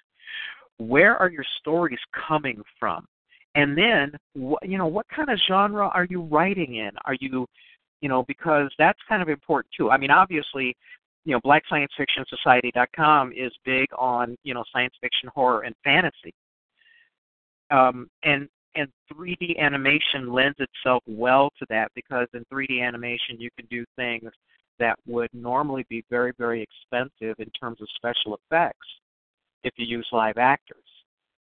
Where are your stories coming from? And then, wh- you know, what kind of genre are you writing in? Are you, you know, because that's kind of important too. I mean, obviously, you know, Black Science Fiction Society dot com is big on, you know, science fiction, horror, and fantasy. Um, and and three D animation lends itself well to that because in three D animation you can do things that would normally be very, very expensive in terms of special effects if you use live actors.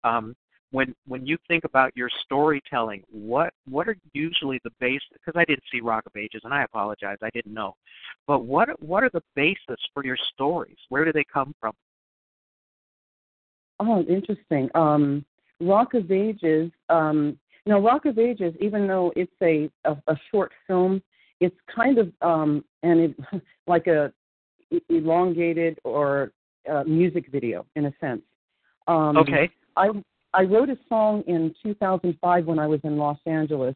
Um, when when you think about your storytelling, what what are usually the base, because I didn't see Rock of Ages, and I apologize, I didn't know. But what what are the basis for your stories? Where do they come from? Oh, interesting. Um, Rock of Ages, um, now Rock of Ages, even though it's a, a, a short film, it's kind of um, and it, like a elongated or a music video in a sense. Um, okay. I I wrote a song in two thousand five when I was in Los Angeles.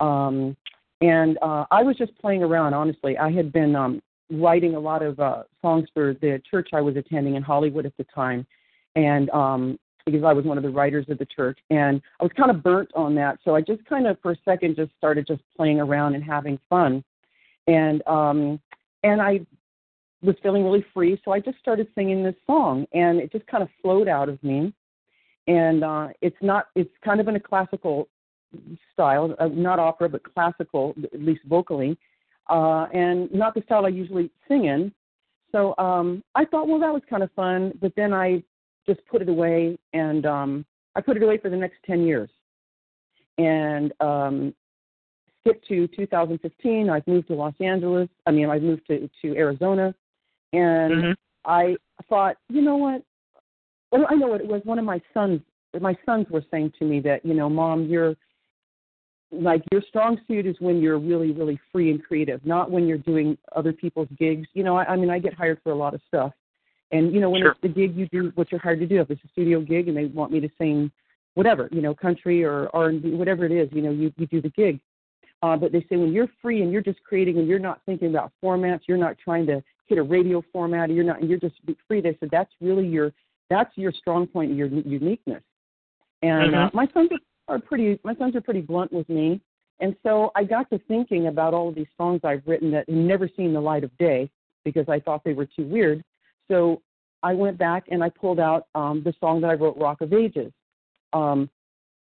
Um, And uh, I was just playing around, honestly. I had been um, writing a lot of uh, songs for the church I was attending in Hollywood at the time, and um, because I was one of the writers of the church. And I was kind of burnt on that, so I just kind of for a second just started just playing around and having fun. And um, and I was feeling really free, so I just started singing this song, and it just kind of flowed out of me. And uh, it's not, it's kind of in a classical style, uh, not opera, but classical, at least vocally, uh, and not the style I usually sing in. So um, I thought, well, that was kind of fun, but then I just put it away, and um, I put it away for the next ten years. And um, skipped to two thousand fifteen, I've moved to Los Angeles, I mean, I've moved to, to Arizona, and mm-hmm. I thought, you know what, well, I know what it was, one of my sons, my sons were saying to me that, you know, Mom, you're, like, your strong suit is when you're really, really free and creative, not when you're doing other people's gigs. You know, I, I mean, I get hired for a lot of stuff. And, you know, when sure. it's the gig, you do what you're hired to do. If it's a studio gig and they want me to sing whatever, you know, country or R and B, whatever it is, you know, you, you do the gig. Uh, but they say when you're free and you're just creating and you're not thinking about formats, you're not trying to hit a radio format, you're not, you're just free. They said that's really your, that's your strong point, your uniqueness. And uh, my sons are are pretty my sons are pretty blunt with me, and so I got to thinking about all of these songs I've written that have never seen the light of day because I thought they were too weird. So I went back and I pulled out um, the song that I wrote, Rock of Ages. Um,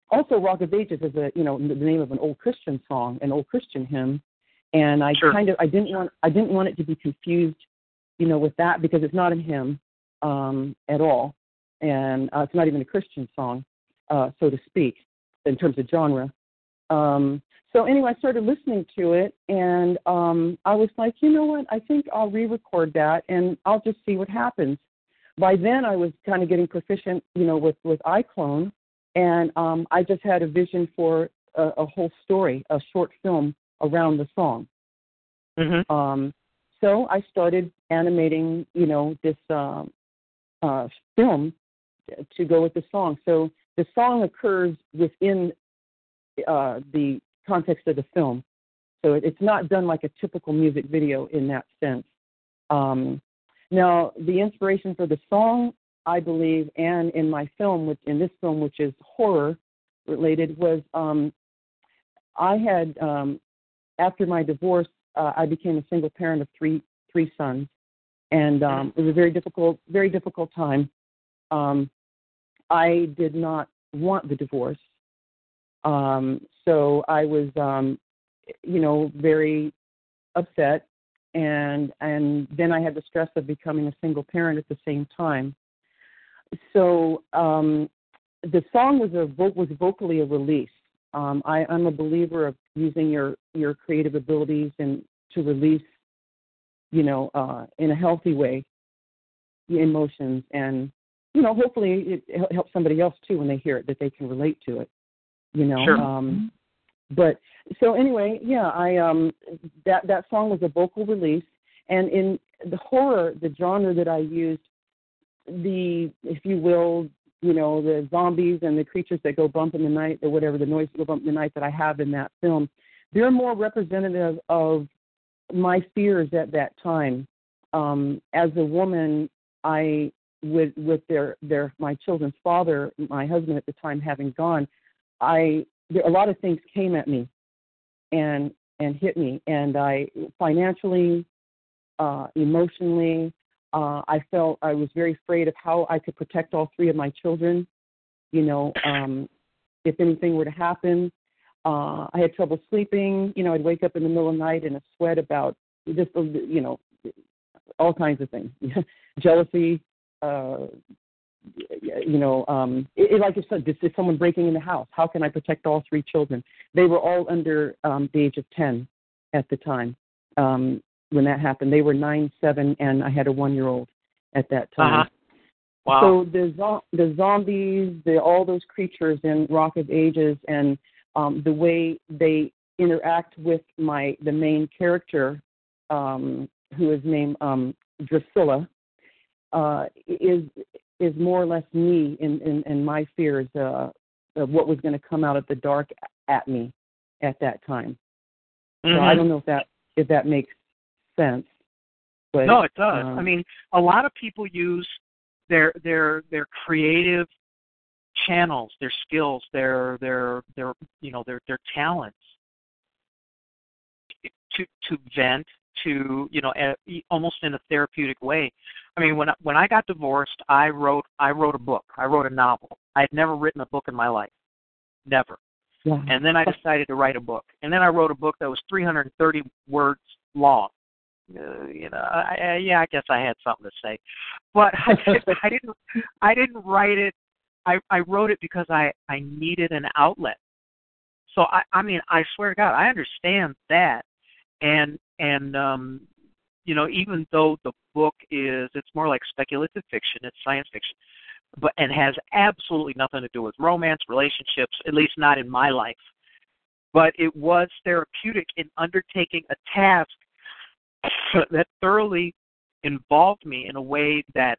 also, Rock of Ages is a you know the name of an old Christian song, an old Christian hymn, and I sure. kind of I didn't want I didn't want it to be confused, you know, with that because it's not a hymn um, at all, and uh, it's not even a Christian song, uh, so to speak, in terms of genre. Um, so anyway, I started listening to it, and um, I was like, you know what, I think I'll re-record that, and I'll just see what happens. By then, I was kind of getting proficient, you know, with, with iClone, and um, I just had a vision for a, a whole story, a short film around the song. Mm-hmm. Um, so I started animating, you know, this uh, uh, film to go with the song. So the song occurs within uh, the context of the film, So it's not done like a typical music video in that sense. Um, now, the inspiration for the song, I believe, and in my film, which in this film, which is horror related, was um, I had, um, after my divorce, uh, I became a single parent of three three sons. And um, it was a very difficult, very difficult time. Um, I did not want the divorce. Um, so I was, um, you know, very upset. And and then I had the stress of becoming a single parent at the same time. So um, the song was a was vocally a release. Um, I, I'm a believer of using your, your creative abilities and to release, you know, uh, in a healthy way, the emotions. And, you know, hopefully it helps somebody else, too, when they hear it, that they can relate to it, you know. Sure. Um, but so anyway, yeah, I um, that, that song was a vocal release. And in the horror, the genre that I used, the, if you will, you know, the zombies and the creatures that go bump in the night or whatever, the noise that go bump in the night that I have in that film, they're more representative of my fears at that time. Um, as a woman, I, with with their, their my children's father, my husband at the time having gone, I there, a lot of things came at me and and hit me. And I financially, uh, emotionally, uh, I felt I was very afraid of how I could protect all three of my children, you know, um, if anything were to happen. Uh, I had trouble sleeping. You know, I'd wake up in the middle of the night in a sweat about just, you know, all kinds of things. Jealousy, uh, you know, um, it, it, like I said, this is someone breaking in the house. How can I protect all three children? They were all under um, the age of ten at the time um, when that happened. They were nine, seven, and I had a one-year-old at that time. Uh-huh. Wow. So the, zo- the zombies, the, all those creatures in Rock of Ages and Um, the way they interact with my the main character, um, who is named um, Drusilla, uh, is is more or less me in, in, in my fears uh, of what was going to come out of the dark at me at that time. Mm-hmm. So I don't know if that if that makes sense. But, no, it does. Um, I mean, a lot of people use their their their creative channels, their skills, their their their you know their their talents to to vent to you know almost in a therapeutic way. I mean, when I, when I got divorced, I wrote I wrote a book. I wrote a novel. I had never written a book in my life, never. Yeah. And then I decided to write a book. And then I wrote a book that was three hundred thirty words long. Uh, you know, I, I, yeah, I guess I had something to say, but I, I didn't I didn't write it. I, I wrote it because I, I needed an outlet. So, I, I mean, I swear to God, I understand that. And, and um, you know, even though the book is, it's more like speculative fiction, it's science fiction, but and has absolutely nothing to do with romance, relationships, at least not in my life. But it was therapeutic in undertaking a task that thoroughly involved me in a way that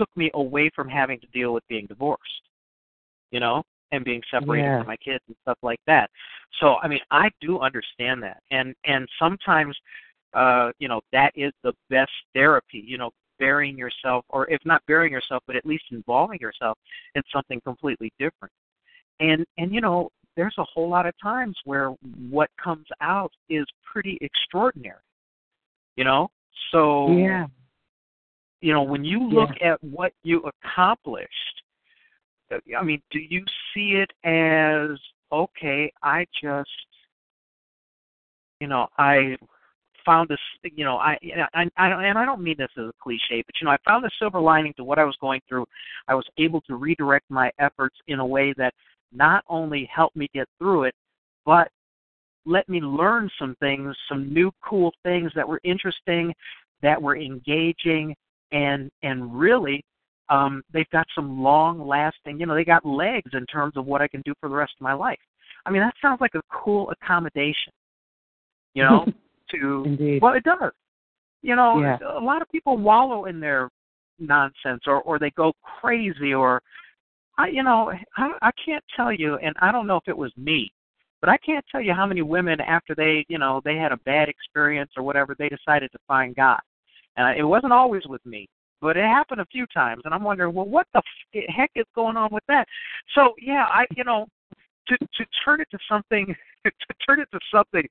took me away from having to deal with being divorced, you know, and being separated yeah. from my kids and stuff like that. So, I mean, I do understand that. And and sometimes, uh, you know, that is the best therapy, you know, burying yourself, or if not burying yourself, but at least involving yourself in something completely different. And, and you know, there's a whole lot of times where what comes out is pretty extraordinary, you know? So, yeah. You know, when you look yeah. at what you accomplished, I mean, do you see it as, okay, I just, you know, I found this, you know, I, I, I and I don't mean this as a cliche, but, you know, I found a silver lining to what I was going through. I was able to redirect my efforts in a way that not only helped me get through it, but let me learn some things, some new cool things that were interesting, that were engaging. And and really, um, they've got some long-lasting, you know, they got legs in terms of what I can do for the rest of my life. I mean, that sounds like a cool accommodation, you know, to, Indeed. Well, it does. You know, yeah. a lot of people wallow in their nonsense or, or they go crazy or, I you know, I, I can't tell you, and I don't know if it was me, But I can't tell you how many women, after they, you know, they had a bad experience or whatever, they decided to find God. And I, it wasn't always with me, but it happened a few times. And I'm wondering, well, what the heck is going on with that? So, yeah, I, you know, to, to turn it to something, to turn it to something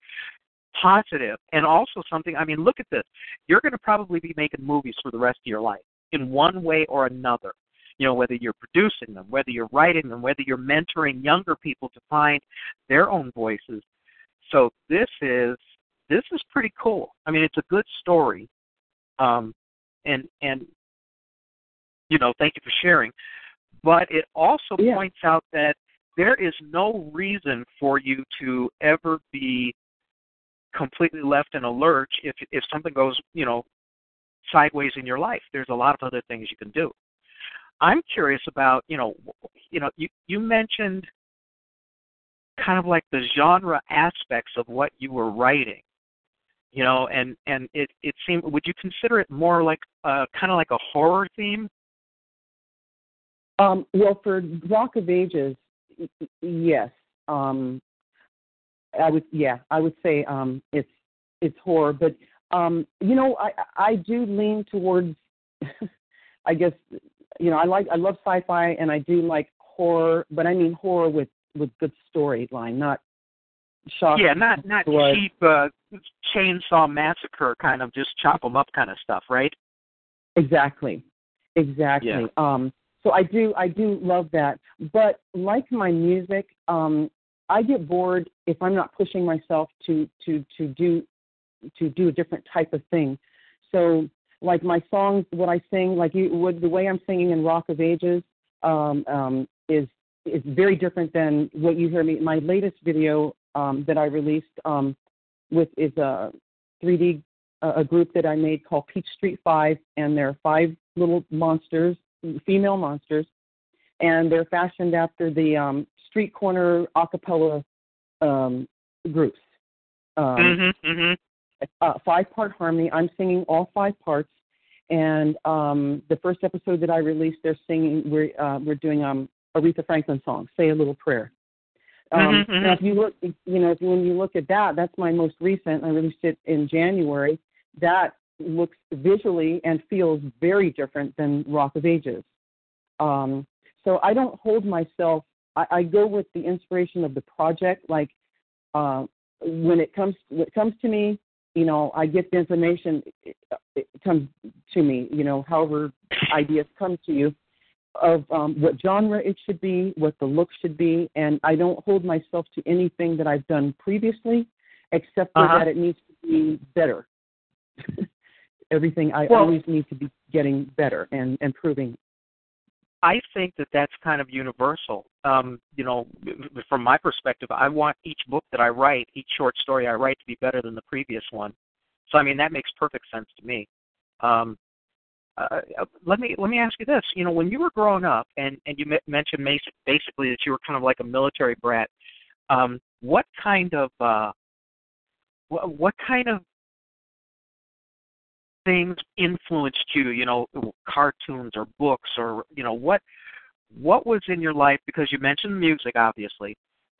positive, and also something, I mean, look at this. You're going to probably be making movies for the rest of your life in one way or another. You know, whether you're producing them, whether you're writing them, whether you're mentoring younger people to find their own voices. So this is this is pretty cool. I mean, it's a good story, um, and and you know, thank you for sharing. But it also yeah. points out that there is no reason for you to ever be completely left in a lurch if if something goes, you know, sideways in your life. There's a lot of other things you can do. I'm curious about, you know, you know, you, you mentioned kind of like the genre aspects of what you were writing, you know, and, and it, it seemed, would you consider it more like uh, kind of like a horror theme? Um, well, for Rock of Ages, yes. Um, I would, yeah, I would say um, it's, it's horror, but, um, you know, I, I do lean towards, I guess, you know, I like I love sci-fi and I do like horror, but I mean horror with, with good storyline, not shock. Yeah, not not blood. cheap uh, chainsaw massacre kind of just chop them up kind of stuff, right? Exactly, exactly. Yeah. Um, so I do I do love that, but like my music, um, I get bored if I'm not pushing myself to to to do to do a different type of thing. So. Like my songs, what I sing, like you would, the way I'm singing in Rock of Ages um, um, is is very different than what you hear me. My latest video um, that I released um, with is a three D uh, a group that I made called Peach Street Five, and there are five little monsters, female monsters, and they're fashioned after the um, street corner a cappella um, groups. Um, mm-hmm, mm-hmm. Uh, five-part harmony. I'm singing all five parts, and um, the first episode that I released, they're singing. We're uh, we're doing um, Aretha Franklin song, "Say a Little Prayer." Um, mm-hmm, mm-hmm. Now, if you look, you know, if you, when you look at that, that's my most recent. I released it in January. That looks visually and feels very different than Rock of Ages. Um, so I don't hold myself. I, I go with the inspiration of the project. Like uh, when it comes when it comes to me. You know, I get the information, it, it comes to me, you know, however ideas come to you, of um, what genre it should be, what the look should be, and I don't hold myself to anything that I've done previously, except for uh-huh. that it needs to be better. Everything, I well, always need to be getting better and improving. I think that that's kind of universal. Um, you know, from my perspective, I want each book that I write, each short story I write to be better than the previous one. So, I mean, that makes perfect sense to me. Um, uh, let me let me ask you this. You know, when you were growing up, and, and you mentioned basically that you were kind of like a military brat, um, what kind of uh, what kind of things influenced you, you know, cartoons or books or, you know, what what was in your life? Because you mentioned music, obviously,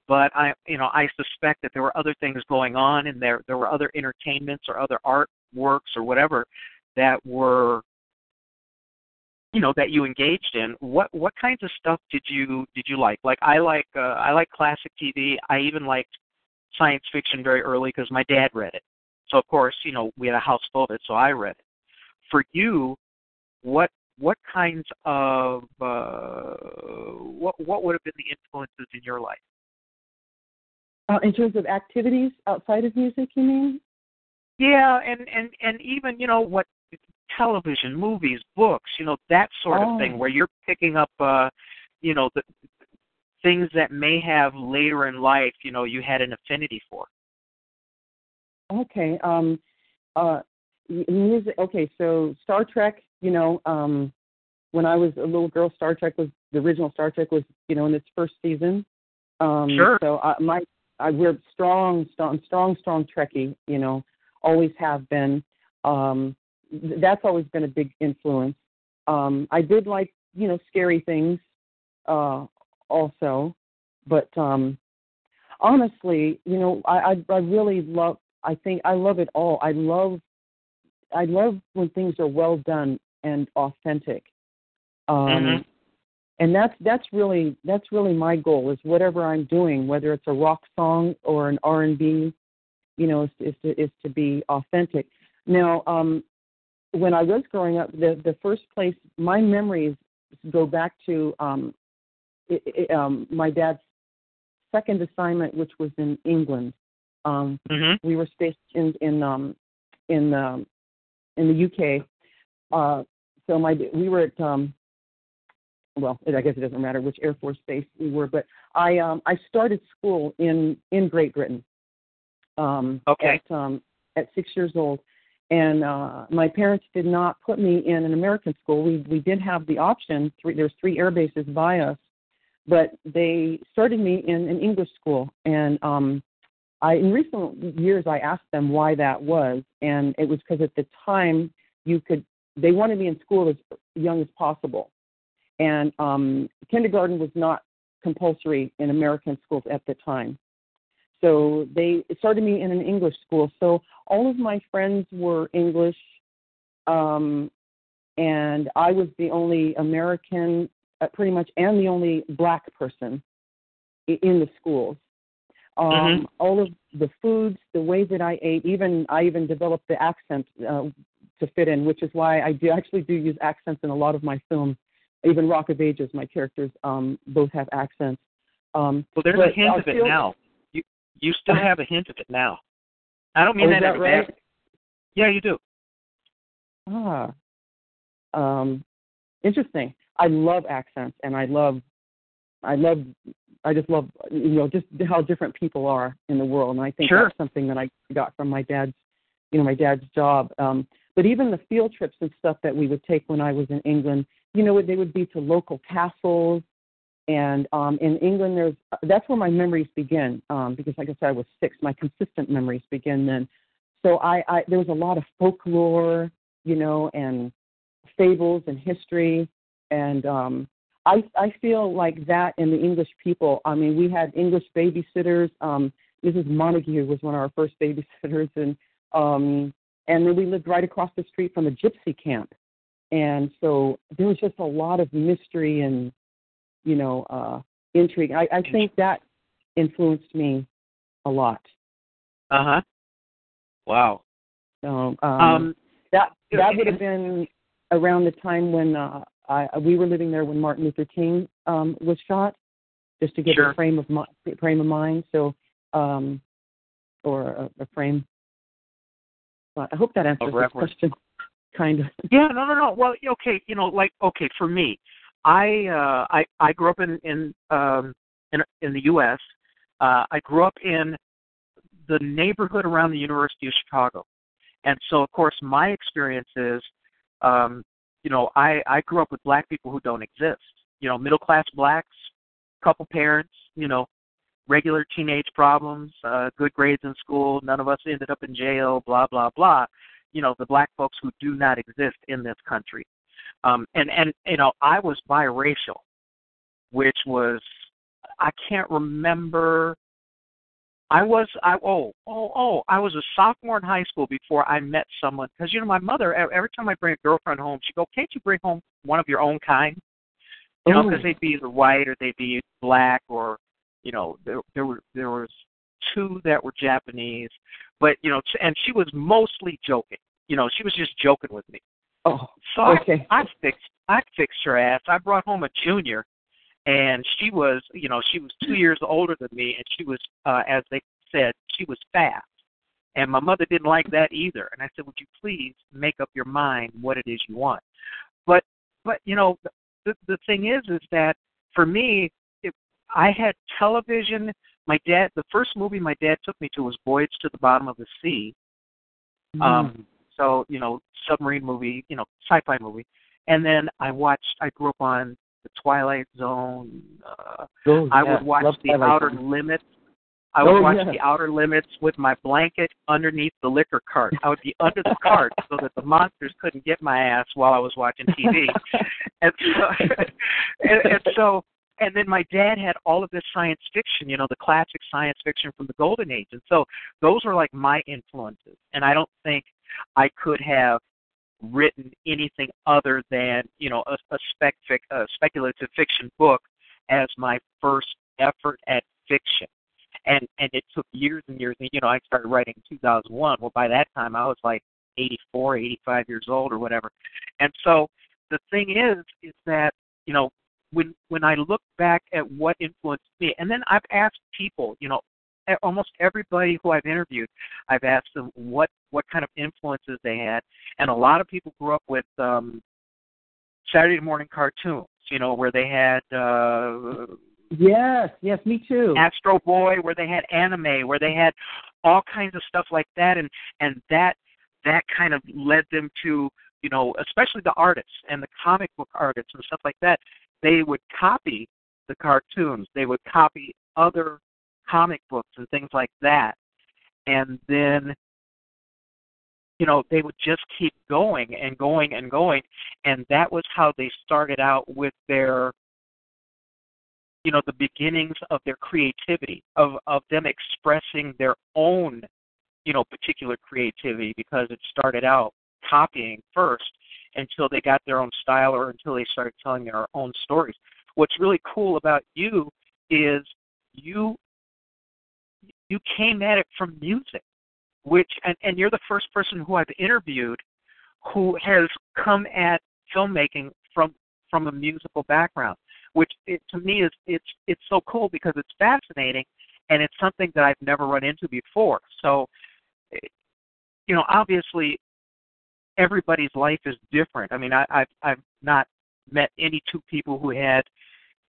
but I, you know, I suspect that there were other things going on, and there there were other entertainments or other artworks or whatever that were, you know, that you engaged in. What what kinds of stuff did you did you like? Like I like uh, I like classic T V. I even liked science fiction very early because my dad read it. So, of course, you know, we had a house full of it, so I read it. For you, what what kinds of, uh, what what would have been the influences in your life? Uh, in terms of activities outside of music, you mean? Yeah, and, and, and even, you know, what television, movies, books, you know, that sort oh. of thing where you're picking up, uh, you know, the things that may have later in life, you know, you had an affinity for. Okay. Um, uh, music. Okay, so Star Trek. You know, um, when I was a little girl, Star Trek was the original Star Trek was, you know, in its first season. Um, sure. So I, my, I we're strong, strong, strong, strong Trekkie. You know, always have been. Um, th- that's always been a big influence. Um, I did like, you know, scary things, uh, also, but um, honestly, you know, I, I, I really love, I think I love it all. I love, I love when things are well done and authentic. Um, mm-hmm. And that's, that's really, that's really my goal is whatever I'm doing, whether it's a rock song or an R and B, you know, is, is to, is to be authentic. Now, um, when I was growing up, the, the first place, my memories go back to um, it, it, um, my dad's second assignment, which was in England. Um, mm-hmm. We were stationed in in um, in, um, in the U K. Uh, so my we were at um, well, I guess it doesn't matter which Air Force base we were, but I um, I started school in in Great Britain. Um, okay. At, um, at six years old. And uh, my parents did not put me in an American school. We we did have the option. Three, there's three air bases by us, but they started me in an English school. And um, I, in recent years, I asked them why that was, and it was because at the time you could. They wanted me in school as young as possible, and um, kindergarten was not compulsory in American schools at the time. So they started me in an English school. So all of my friends were English, um, and I was the only American, uh, pretty much, and the only black person in the schools. Um, mm-hmm. All of the foods, the way that I ate, even I even developed the accent uh, to fit in, which is why I do actually do use accents in a lot of my films. Even Rock of Ages, my characters um, both have accents. Um, well, there's a hint I'll of it feel, now. You still have a hint of it now. I don't mean oh, that, that right? Bad. Yeah, you do. Ah, um, interesting. I love accents, and I love, I love, I just love, you know, just how different people are in the world. And I think sure. that's something that I got from my dad's, you know, my dad's job. Um, but even the field trips and stuff that we would take when I was in England, you know, they would be to local castles. And um, in England, there's that's where my memories begin um, because, like I said, I was six. My consistent memories begin then. So I, I there was a lot of folklore, you know, and fables and history. And um, I I feel like that in the English people. I mean, we had English babysitters. Um, Missus Montague was one of our first babysitters, and um, and then we lived right across the street from a gypsy camp. And so there was just a lot of mystery and you know, uh, intrigue. I, I think that influenced me a lot. Uh-huh. Wow. So um, um, that that would have been around the time when uh, I, we were living there when Martin Luther King um, was shot, just to get sure. a frame of mi- frame of mind. So, um, or a, a frame. But I hope that answers the question, kind of. Yeah. No. No. No. Well. Okay. You know, like okay for me. I, uh, I I grew up in in um, in, in the U S Uh, I grew up in the neighborhood around the University of Chicago, and so of course my experience is, um, you know, I, I grew up with black people who don't exist. You know, middle class blacks, couple parents, you know, regular teenage problems, uh, good grades in school. None of us ended up in jail. Blah blah blah. You know, the black folks who do not exist in this country. Um, and, and, you know, I was biracial, which was, I can't remember, I was, I oh, oh, oh, I was a sophomore in high school before I met someone. Because, you know, my mother, every time I bring a girlfriend home, she'd go, can't you bring home one of your own kind? You know, because they'd be either white or they'd be black or, you know, there, there were there was two that were Japanese. But, you know, and she was mostly joking. You know, she was just joking with me. Oh, so okay. I, I fixed I fixed her ass. I brought home a junior, and she was, you know, she was two years older than me, and she was, uh, as they said, she was fast. And my mother didn't like that either. And I said, would you please make up your mind what it is you want? But, but you know, the the thing is, is that for me, if I had television. My dad, the first movie my dad took me to was Voyage to the Bottom of the Sea. Mm. Um. So, you know, submarine movie, you know, sci-fi movie. And then I watched, I grew up on The Twilight Zone. Uh, oh, yeah. I would watch Love The Twilight Outer Zone. Limits. I would oh, watch yeah. The Outer Limits with my blanket underneath the liquor cart. I would be under the cart so that the monsters couldn't get my ass while I was watching T V. and, so, and, and so And then my dad had all of this science fiction, you know, the classic science fiction from the Golden Age. And so those were like my influences. And I don't think I could have written anything other than, you know, a, a, spec, a speculative fiction book as my first effort at fiction. And and it took years and years. And, you know, I started writing in two thousand one. Well, by that time, I was like eighty-four, eighty-five years old or whatever. And so the thing is, is that, you know, when when I look back at what influenced me, and then I've asked people, you know, almost everybody who I've interviewed, I've asked them what, what kind of influences they had. And a lot of people grew up with um, Saturday morning cartoons, you know, where they had... Uh, Yes, yes, me too. Astro Boy, where they had anime, where they had all kinds of stuff like that, and, and that that kind of led them to, you know, especially the artists and the comic book artists and stuff like that. They would copy the cartoons. They would copy other comic books and things like that. And then, you know, they would just keep going and going and going, and that was how they started out with their, you know, the beginnings of their creativity, of, of them expressing their own, you know, particular creativity, because it started out copying first until they got their own style or until they started telling their own stories. What's really cool about you is you you came at it from music, which and, and you're the first person who I've interviewed who has come at filmmaking from from a musical background. Which it, to me is it's it's so cool because it's fascinating, and it's something that I've never run into before. So, you know, obviously, everybody's life is different. I mean, I, I've I've not met any two people who had,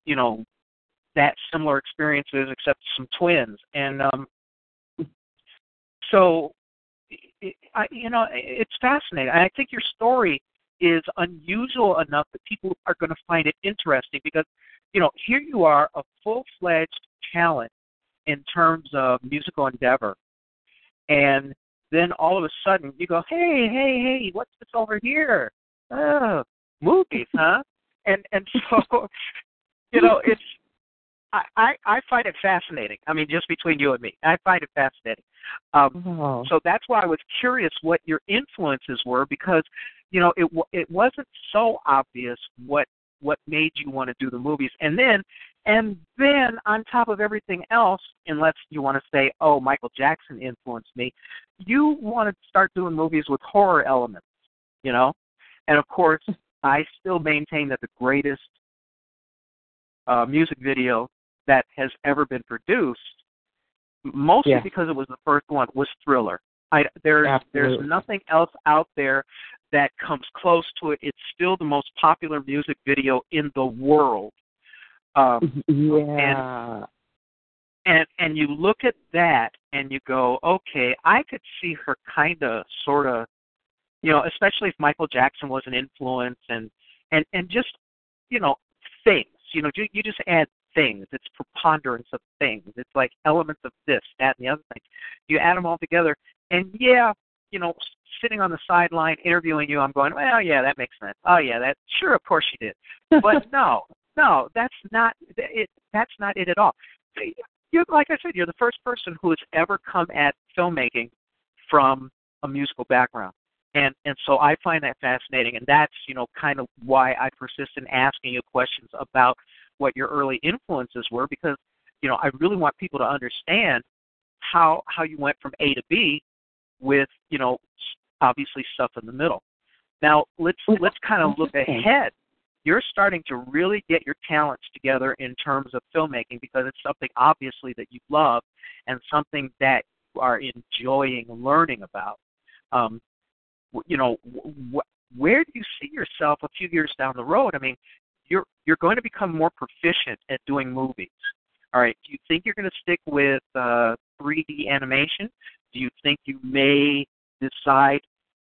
you know, that similar experiences except some twins. And um, so, it, I you know, it's fascinating. And I think your story is unusual enough that people are going to find it interesting because, you know, here you are, a full-fledged talent in terms of musical endeavor, and then all of a sudden you go, hey, hey, hey, what's this over here? Oh, movies, huh? and and so, you know, it's I, I, I find it fascinating. I mean, just between you and me, I find it fascinating. Um, oh. So that's why I was curious what your influences were, because, you know, it it wasn't so obvious what what made you want to do the movies. And then and then on top of everything else, unless you want to say, oh, Michael Jackson influenced me, you want to start doing movies with horror elements, you know. And, of course, I still maintain that the greatest uh, music video that has ever been produced, mostly yeah. because it was the first one, was Thriller. I, there's, there's nothing else out there that comes close to it. It's still the most popular music video in the world. Um, yeah. And, and and you look at that and you go, okay, I could see her kind of, sort of, you know, especially if Michael Jackson was an influence and, and, and just, you know, things. You know, you, you just add things. It's preponderance of things. It's like elements of this, that, and the other thing. You add them all together, and yeah, you know, sitting on the sideline interviewing you, I'm going, well, yeah, that makes sense. Oh, yeah, that sure, of course you did. But no, no, that's not it. That's not it at all. You're, like I said, you're the first person who has ever come at filmmaking from a musical background, and and so I find that fascinating, and that's, you know, kind of why I persist in asking you questions about what your early influences were, because, you know, I really want people to understand how how you went from A to B with, you know, obviously stuff in the middle. Now, let's let's kind of look ahead. You're starting to really get your talents together in terms of filmmaking because it's something obviously that you love and something that you are enjoying learning about. Um, you know, wh- where do you see yourself a few years down the road? I mean, you're you're going to become more proficient at doing movies. All right, do you think you're going to stick with uh, three D animation? Do you think you may decide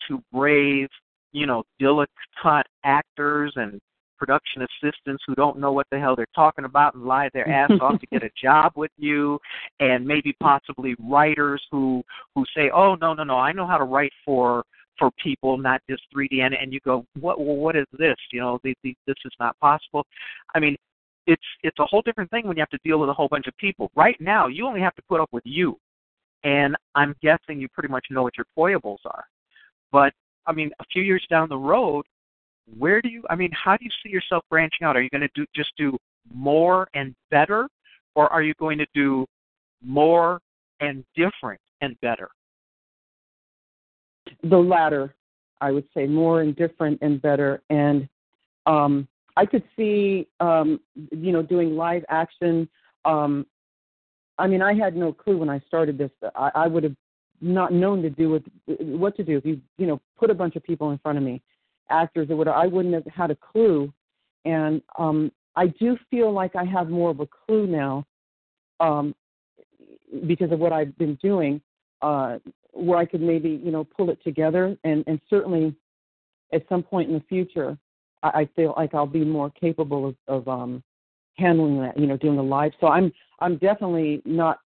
to brave, you know, dilettante actors and production assistants who don't know what the hell they're talking about and lie their ass off to get a job with you, and maybe possibly writers who who say, oh, no, no, no, I know how to write for for people, not just three D, and, and you go, what what is this? You know, the, the, this is not possible. I mean, it's it's a whole different thing when you have to deal with a whole bunch of people. Right now, you only have to put up with you. And I'm guessing you pretty much know what your foibles are. But, I mean, a few years down the road, where do you, I mean, how do you see yourself branching out? Are you going to do just do more and better, or are you going to do more and different and better? The latter, I would say, more and different and better. And um, I could see, um, you know, doing live action. Um, I mean, I had no clue when I started this. I, I would have not known to do with what to do if you, you know, put a bunch of people in front of me, actors or whatever. I wouldn't have had a clue. And um, I do feel like I have more of a clue now um, because of what I've been doing, uh, where I could maybe, you know, pull it together. And, and certainly at some point in the future, I, I feel like I'll be more capable of, of um, handling that, you know, doing a live. So I'm I'm definitely not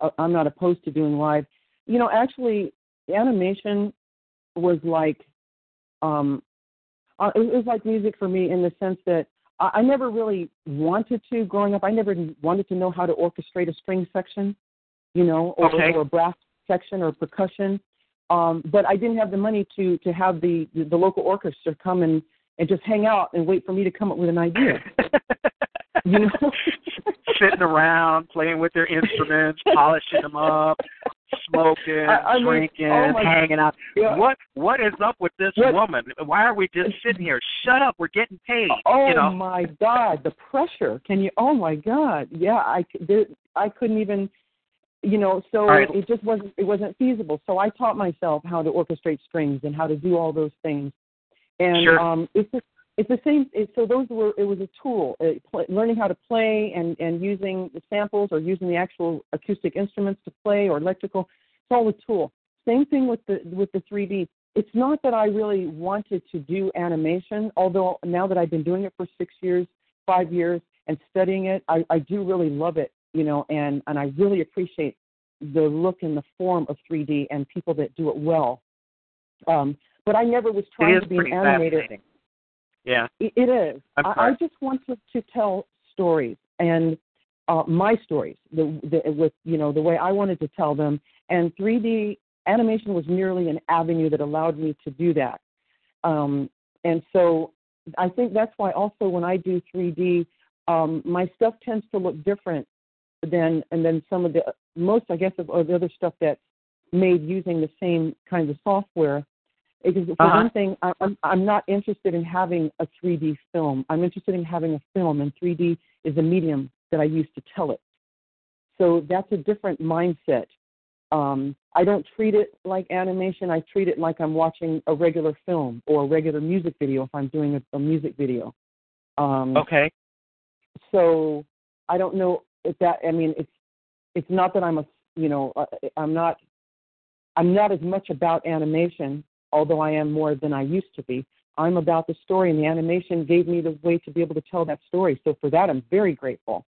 uh, I'm not opposed to doing live. You know, actually, animation was like um, uh, it was like music for me in the sense that I, I never really wanted to growing up. I never wanted to know how to orchestrate a string section, you know, or, okay. or a brass section or percussion. Um, but I didn't have the money to to have the, the, the local orchestra come and, and just hang out and wait for me to come up with an idea. You know, sitting around, playing with their instruments, polishing them up, smoking, I, I drinking, mean, oh hanging out. Yeah. What what is up with this what? woman? Why are we just sitting here? Shut up! We're getting paid. Oh you know? my God, the pressure! Can you? Oh my God! Yeah, I there, I couldn't even. You know, so right. it just wasn't it wasn't feasible. So I taught myself how to orchestrate strings and how to do all those things. And sure. um, it's just, it's the same. It, so those were it was a tool. It, play, learning how to play and, and using the samples or using the actual acoustic instruments to play or electrical. It's all a tool. Same thing with the with the three D. It's not that I really wanted to do animation, although now that I've been doing it for six years, five years, and studying it, I, I do really love it. You know, and, and I really appreciate the look and the form of three D and people that do it well. Um, but I never was trying to be an animator. Yeah, it, it is. I, I just wanted to tell stories and uh, my stories, the, the, with you know the way I wanted to tell them. And three D animation was merely an avenue that allowed me to do that. Um, and so I think that's why also when I do three D, um, my stuff tends to look different. Then and then some of the most, I guess, of, of the other stuff that's made using the same kinds of software. Because for uh-huh. one thing, I, I'm I'm not interested in having a three D film. I'm interested in having a film, and three D is a medium that I use to tell it. So that's a different mindset. Um, I don't treat it like animation. I treat it like I'm watching a regular film or a regular music video if I'm doing a, a music video. Um, okay. So I don't know. That I mean, it's it's not that I'm a you know I'm not I'm not as much about animation, although I am more than I used to be. I'm about the story, and the animation gave me the way to be able to tell that story. So for that, I'm very grateful.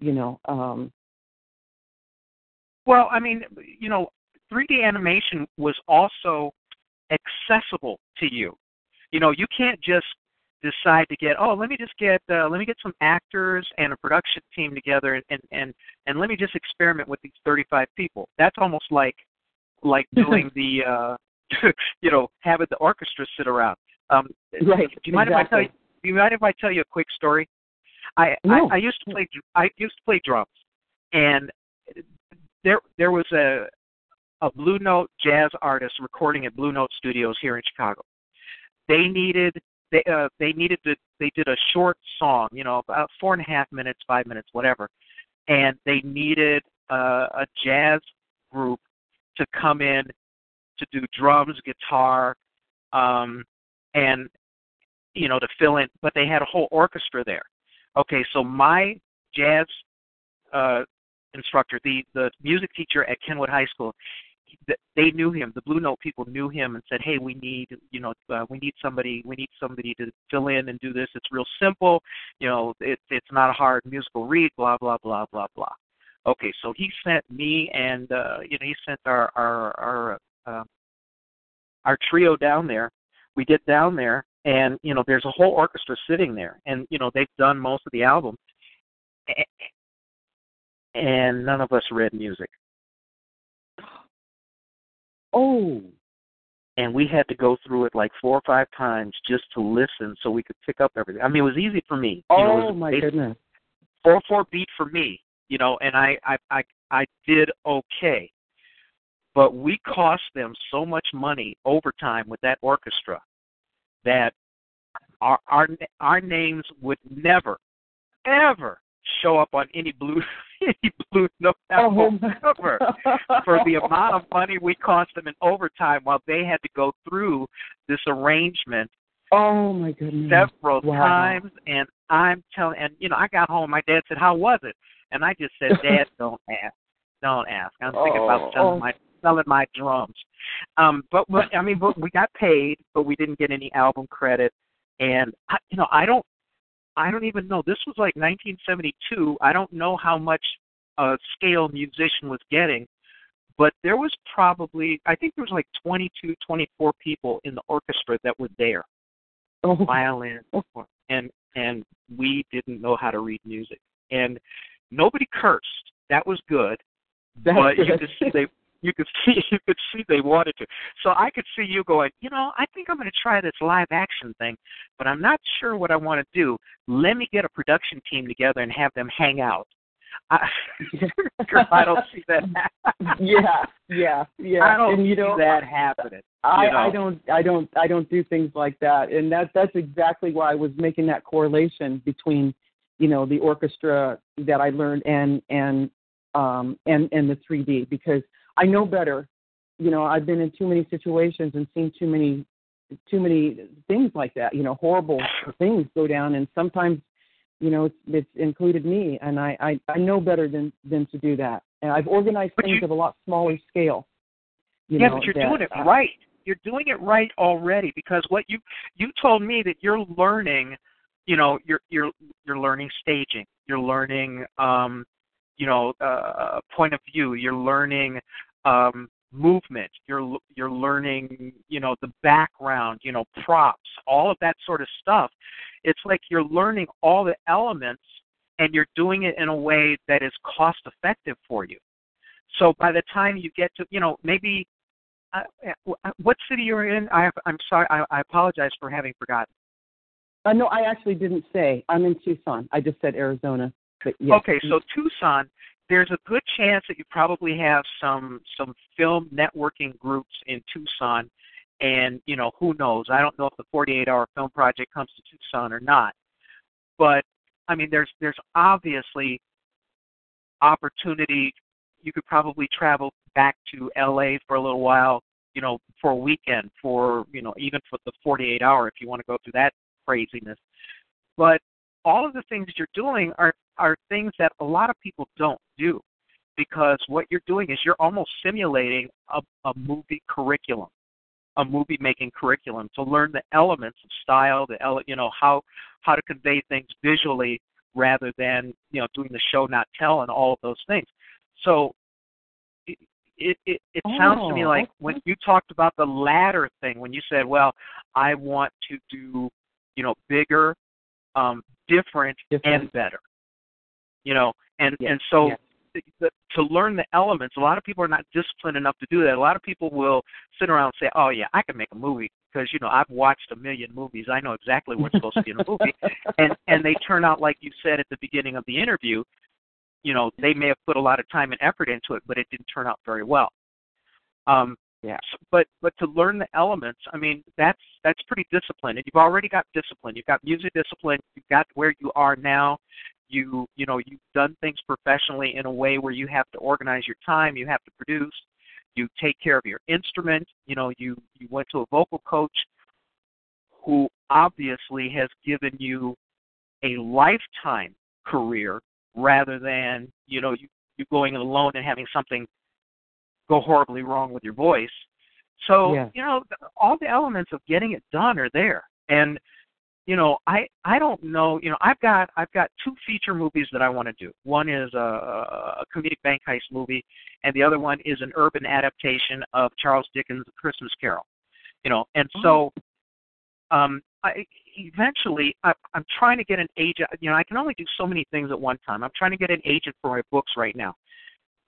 You know. Um, well, I mean, you know, three D animation was also accessible to you. You know, you can't just decide to get, oh, let me just get, uh, let me get some actors and a production team together and, and, and let me just experiment with these thirty-five people. That's almost like, like doing the, uh, you know, having the orchestra sit around. Um, right. Do you mind exactly. if I tell you, do you mind if I tell you a quick story? I, no. I, I used to play, I used to play drums, and there, there was a, a Blue Note jazz artist recording at Blue Note Studios here in Chicago. They needed They uh, they needed to, they did a short song, you know, about four and a half minutes, five minutes, whatever. And they needed uh, a jazz group to come in to do drums, guitar, um, and, you know, to fill in. But they had a whole orchestra there. Okay, so my jazz uh, instructor, the, the music teacher at Kenwood High School, they knew him. The Blue Note people knew him and said, "Hey, we need, you know, uh, we need somebody. We need somebody to fill in and do this. It's real simple. You know, it's it's not a hard musical read. Blah blah blah blah blah." Okay, so he sent me and uh, you know he sent our our our uh, our trio down there. We get down there And, you know, there's a whole orchestra sitting there. And, you know, they've done most of the album. And none of us read music. Oh. And we had to go through it like four or five times just to listen so we could pick up everything. I mean, it was easy for me. Oh, you know, it was my goodness. four four beat for me, you know, and I, I, I, I did okay. But we cost them so much money overtime with that orchestra that our our, our names would never, ever show up on any blue any blue note album oh. ever for the amount of money we cost them in overtime while they had to go through this arrangement. Oh my goodness! Several wow. times, and I'm telling, and you know, I got home. My dad said, "How was it?" And I just said, "Dad, don't ask, don't ask." I'm thinking oh. about selling oh. my selling my drums. Um, but I mean, but we got paid, but we didn't get any album credit. And I, you know, I don't. I don't even know. This was like nineteen seventy-two. I don't know how much a uh, scale musician was getting, but there was probably, I think there was like twenty-two, twenty-four people in the orchestra that were there. Oh. Violin. And, and we didn't know how to read music. And nobody cursed. That was good. That's but good. You could see they... You could see, you could see they wanted to. So I could see you going, you know, I think I'm going to try this live action thing, but I'm not sure what I want to do. Let me get a production team together and have them hang out. I, I don't see that. yeah, yeah, yeah. I don't and, you see know, that happening. I, you know? I don't, I don't, I don't do things like that. And that that's exactly why I was making that correlation between, you know, the orchestra that I learned and and um and and the three D, because I know better. You know, I've been in too many situations and seen too many too many things like that, you know, horrible things go down, and sometimes, you know, it's, it's included me, and I, I, I know better than, than to do that. And I've organized but things you, of a lot smaller scale. You yeah, know, but you're that, doing it right. You're doing it right already, because what you you told me that you're learning, you know, you're you're you're learning staging. You're learning um you know, uh, point of view. You're learning um, movement. You're you're learning, you know, the background. You know, props. All of that sort of stuff. It's like you're learning all the elements, and you're doing it in a way that is cost effective for you. So by the time you get to, you know, maybe uh, what city you're in. I have, I'm sorry. I, I apologize for having forgotten. Uh, no, I actually didn't say. I'm in Tucson. I just said Arizona. Yes. Okay, so Tucson, there's a good chance that you probably have some some film networking groups in Tucson, and, you know, who knows? I don't know if the forty-eight hour film project comes to Tucson or not. But, I mean, there's there's obviously opportunity. You could probably travel back to L A for a little while, you know, for a weekend, for, you know, even for the forty-eight hour if you want to go through that craziness. But all of the things that you're doing are, are things that a lot of people don't do, because what you're doing is you're almost simulating a, a movie curriculum, a movie-making curriculum, to learn the elements of style, the ele- you know how how to convey things visually rather than, you know, doing the show not tell and all of those things. So it it, it, it oh. sounds to me like when you talked about the latter thing, when you said, well, I want to do, you know, bigger, um, different, different and better. You know, and, yes, and so yes. th- th- to learn the elements, a lot of people are not disciplined enough to do that. A lot of people will sit around and say, oh, yeah, I can make a movie because, you know, I've watched a million movies. I know exactly what's supposed to be in a movie. And, and they turn out, like you said at the beginning of the interview, you know, they may have put a lot of time and effort into it, but it didn't turn out very well. Um, yeah. So, but but to learn the elements, I mean, that's that's pretty disciplined. And you've already got discipline. You've got music discipline. You've got where you are now. You you know, you've done things professionally in a way where you have to organize your time, you have to produce, you take care of your instrument, you know, you, you went to a vocal coach who obviously has given you a lifetime career rather than, you know, you, you going alone and having something go horribly wrong with your voice. So, yeah. you know, all the elements of getting it done are there. And You know, I, I don't know. You know, I've got I've got two feature movies that I want to do. One is a, a comedic bank heist movie, and the other one is an urban adaptation of Charles Dickens' A Christmas Carol. You know, and so um, I, eventually, I, I'm trying to get an agent. You know, I can only do so many things at one time. I'm trying to get an agent for my books right now.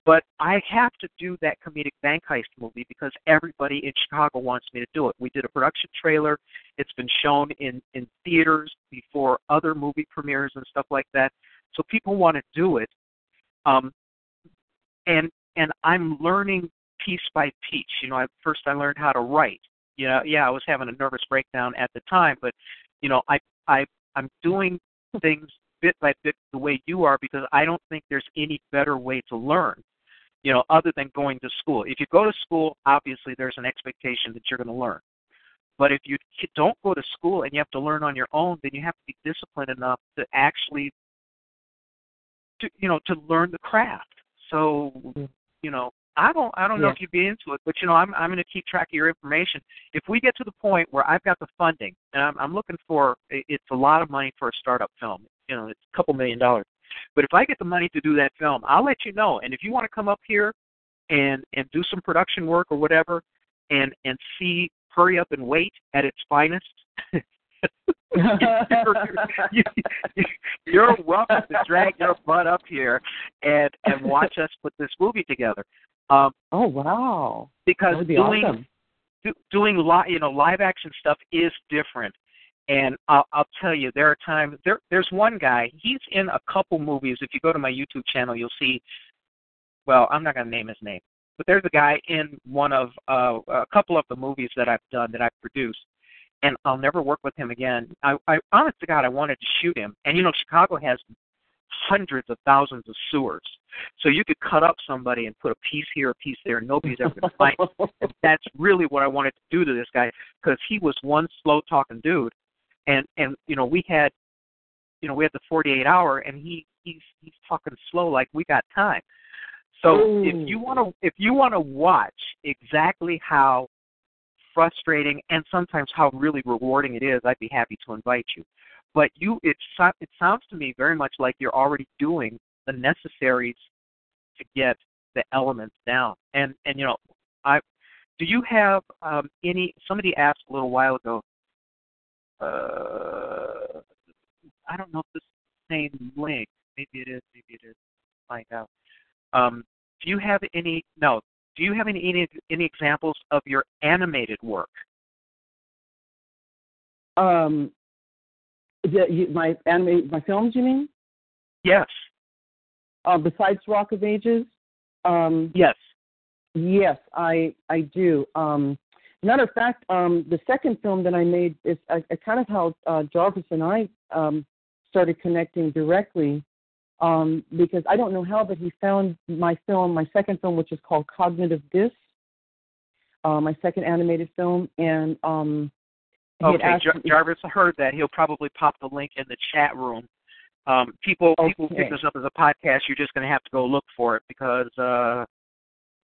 But I have to do that comedic bank heist movie because everybody in Chicago wants me to do it. We did a production trailer. It's been shown in, in theaters before other movie premieres and stuff like that. So people want to do it. Um, and and I'm learning piece by piece. You know, I, first I learned how to write. You know, yeah, I was having a nervous breakdown at the time, but, you know, I, I, I'm doing things bit by bit the way you are because I don't think there's any better way to learn. You know, other than going to school. If you go to school, obviously there's an expectation that you're going to learn. But if you don't go to school and you have to learn on your own, then you have to be disciplined enough to actually, to, you know, to learn the craft. So, you know, I don't, I don't yeah. know if you'd be into it, but you know, I'm, I'm going to keep track of your information. If we get to the point where I've got the funding, and I'm, I'm looking for, it's a lot of money for a startup film. You know, it's a couple million dollars. But if I get the money to do that film, I'll let you know. And if you want to come up here and, and do some production work or whatever and, and see Hurry Up and Wait at its finest, you're, you're welcome to drag your butt up here and, and watch us put this movie together. Um, oh, wow. Because that would be doing, awesome. do, doing li- you know, live action stuff is different. And I'll, I'll tell you, there are times, there, there's one guy, he's in a couple movies. If you go to my YouTube channel, you'll see, well, I'm not going to name his name, but there's a guy in one of, uh, a couple of the movies that I've done, that I've produced, and I'll never work with him again. I, I honest to God, I wanted to shoot him. And, you know, Chicago has hundreds of thousands of sewers. So you could cut up somebody and put a piece here, a piece there, and nobody's ever going to find him. That's really what I wanted to do to this guy because he was one slow-talking dude. And, and you know, we had, you know, we had the forty-eight hour, and he, he's he's talking slow like we got time. So Ooh. if you want to if you want to watch exactly how frustrating and sometimes how really rewarding it is, I'd be happy to invite you. But you, it, it sounds to me very much like you're already doing the necessaries to get the elements down. And, and you know, I do you have um, any – somebody asked a little while ago, Uh, I don't know if this is the same link. Maybe it is. Maybe it is. Find out. Um, do you have any? No. Do you have any, any any examples of your animated work? Um, the, you, my animated my films. You mean? Yes. Uh, besides Rock of Ages. Um, yes. Yes, I I do. Um. Matter of fact, um, the second film that I made is uh, kind of how uh, Jarvis and I um, started connecting directly um, because I don't know how, but he found my film, my second film, which is called Cognitive Dis, uh, my second animated film. And um, he okay, asked Jar- Jarvis heard that. He'll probably pop the link in the chat room. Um, people, okay. people pick this up as a podcast. You're just going to have to go look for it because uh,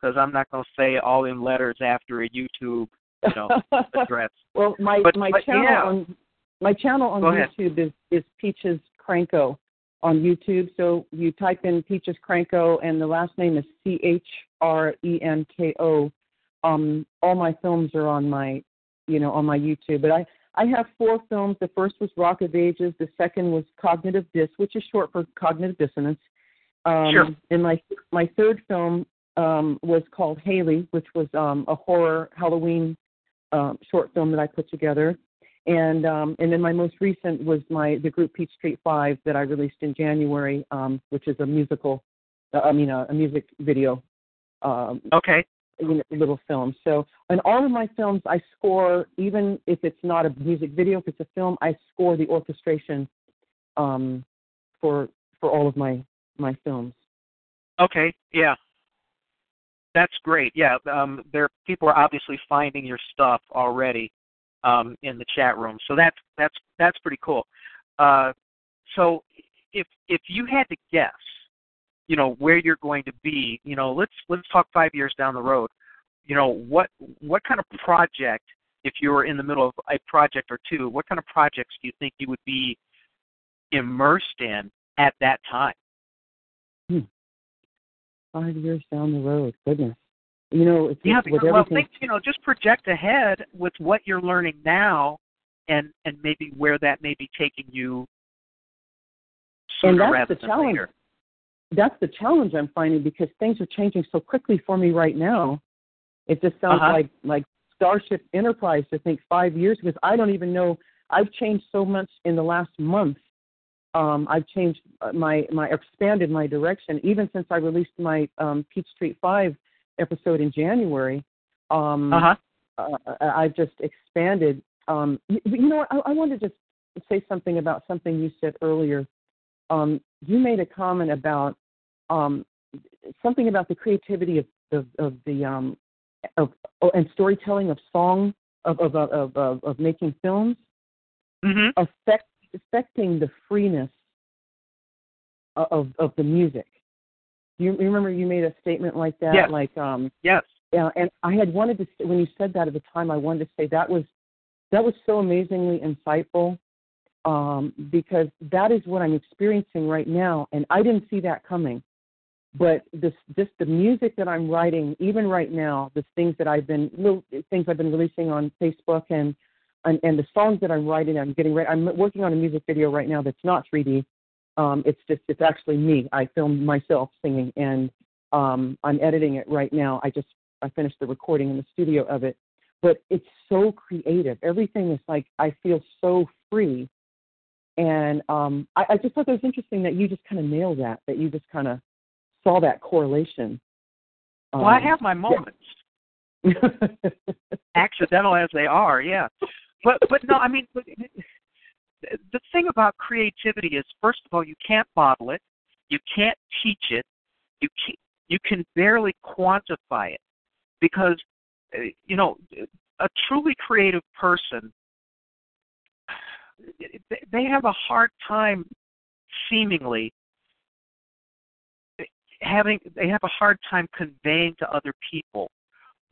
cause I'm not going to say all in letters after a YouTube. You know, address. Well, my but, my but, channel yeah. on my channel on Go YouTube ahead. is is Peaches Chrenko on YouTube. So you type in Peaches Chrenko, and the last name is C H R E N K O. Um, all my films are on my you know on my YouTube. But I I have four films. The first was Rock of Ages. The second was Cognitive Dis, which is short for cognitive dissonance. Um, sure. And my my third film um, was called Haley, which was um, a horror Halloween Um, short film that I put together, and um, and then my most recent was my the group Peach Street Five that I released in January, um, which is a musical, uh, I mean a, a music video, um, okay, you know, little film. So in all of my films, I score, even if it's not a music video, if it's a film, I score the orchestration, um, for for all of my my films. Okay, yeah. That's great. Yeah, um, there people are obviously finding your stuff already um, in the chat room. So that's that's that's pretty cool. Uh, so if if you had to guess, you know, where you're going to be, you know, let's let's talk five years down the road. You know, what what kind of project, if you were in the middle of a project or two, what kind of projects do you think you would be immersed in at that time? Hmm. Five years down the road, goodness, you know, it's yeah. Because, well, think, you know, just project ahead with what you're learning now, and, and maybe where that may be taking you sooner rather than later. That's the challenge I'm finding, because things are changing so quickly for me right now. It just sounds uh-huh. like, like Starship Enterprise to think five years, because I don't even know. I've changed so much in the last month. Um, I've changed my, my expanded my direction, even since I released my um, Peach Street Five episode in January. Um, uh-huh. uh, I've just expanded. Um, you, you know what? I, I wanted to just say something about something you said earlier. Um, you made a comment about um, something about the creativity of, of, of the um, of, oh, and storytelling of song of of of of, of making films mm-hmm. affect, affecting the freeness of of the music. You remember you made a statement like that, yes. like um, yes, yeah. And I had wanted to, when you said that at the time, I wanted to say that was that was so amazingly insightful. Um, because that is what I'm experiencing right now, and I didn't see that coming. But this, just the music that I'm writing, even right now, the things that I've been little, things I've been releasing on Facebook, and, and and the songs that I'm writing, I'm getting ready. I'm working on a music video right now that's not three D. Um, it's just it's actually me. I filmed myself singing, and um, I'm editing it right now. I just I finished the recording in the studio of it, but it's so creative. Everything is like I feel so free. And um, I, I just thought that was interesting that you just kind of nailed that, that you just kind of saw that correlation. Um, well, I have my moments. Accidental as they are, yeah. But, but no, I mean, the thing about creativity is, first of all, you can't bottle it. You can't teach it. You can, you can barely quantify it, because, you know, a truly creative person, they have a hard time seemingly having, they have a hard time conveying to other people